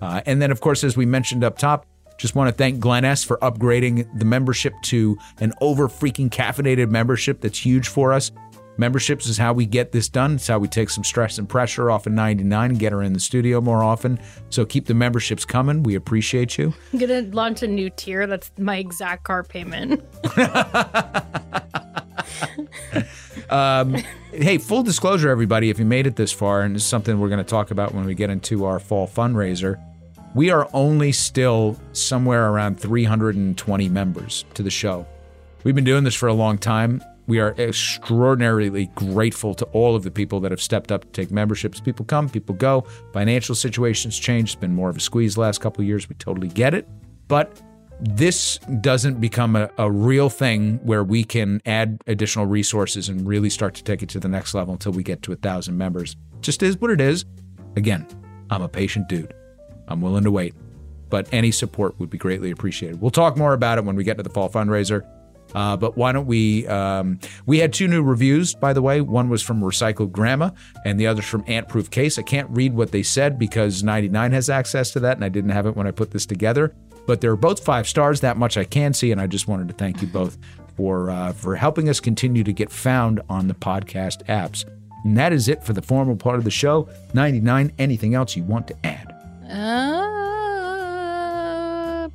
And then, of course, as we mentioned up top, just want to thank Glenn S. for upgrading the membership to an over-freaking-caffeinated membership. That's huge for us. Memberships is how we get this done. It's how we take some stress and pressure off of 99 and get her in the studio more often. So keep the memberships coming. We appreciate you. I'm going to launch a new tier. That's my exact car payment. Hey, full disclosure, everybody, if you made it this far, and it's something we're going to talk about when we get into our fall fundraiser, we are only still somewhere around 320 members to the show. We've been doing this for a long time. We are extraordinarily grateful to all of the people that have stepped up to take memberships. People come, people go. Financial situations change. It's been more of a squeeze the last couple of years. We totally get it. But this doesn't become a real thing where we can add additional resources and really start to take it to the next level until we get to 1,000 members. Just is what it is. Again, I'm a patient dude. I'm willing to wait, but any support would be greatly appreciated. We'll talk more about it when we get to the fall fundraiser. But why don't we had 2 new reviews, by the way. One was from Recycled Grandma and the other's from Ant-Proof Case. I can't read what they said because 99 has access to that and I didn't have it when I put this together. But they're both 5 stars, that much I can see, and I just wanted to thank you both for helping us continue to get found on the podcast apps. And that is it for the formal part of the show. 99, anything else you want to add?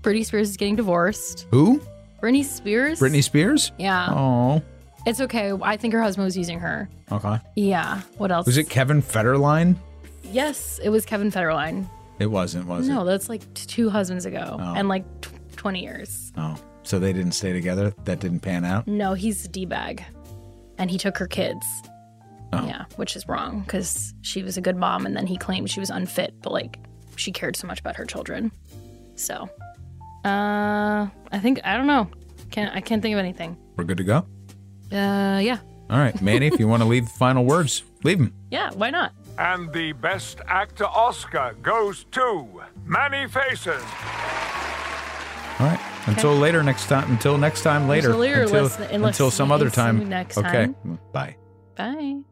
Britney Spears is getting divorced. Who? Britney Spears. Britney Spears? Yeah. Oh. It's okay. I think her husband was using her. Okay. Yeah. What else? Was it Kevin Federline? Yes, it was Kevin Federline. It wasn't, was it? No, that's like 2 husbands ago and like 20 years. Oh, so they didn't stay together? That didn't pan out? No, he's a D-bag and he took her kids. Oh. Yeah, which is wrong because she was a good mom and then he claimed she was unfit, but like she cared so much about her children. So I don't know. I can't think of anything. We're good to go? Yeah. All right, Manny, if you want to leave final words, leave them. Yeah, why not? And the Best Actor Oscar goes to Manny Faces. All right. Until later next time. Until next time later. Until some other time. Next time. Okay. Bye. Bye.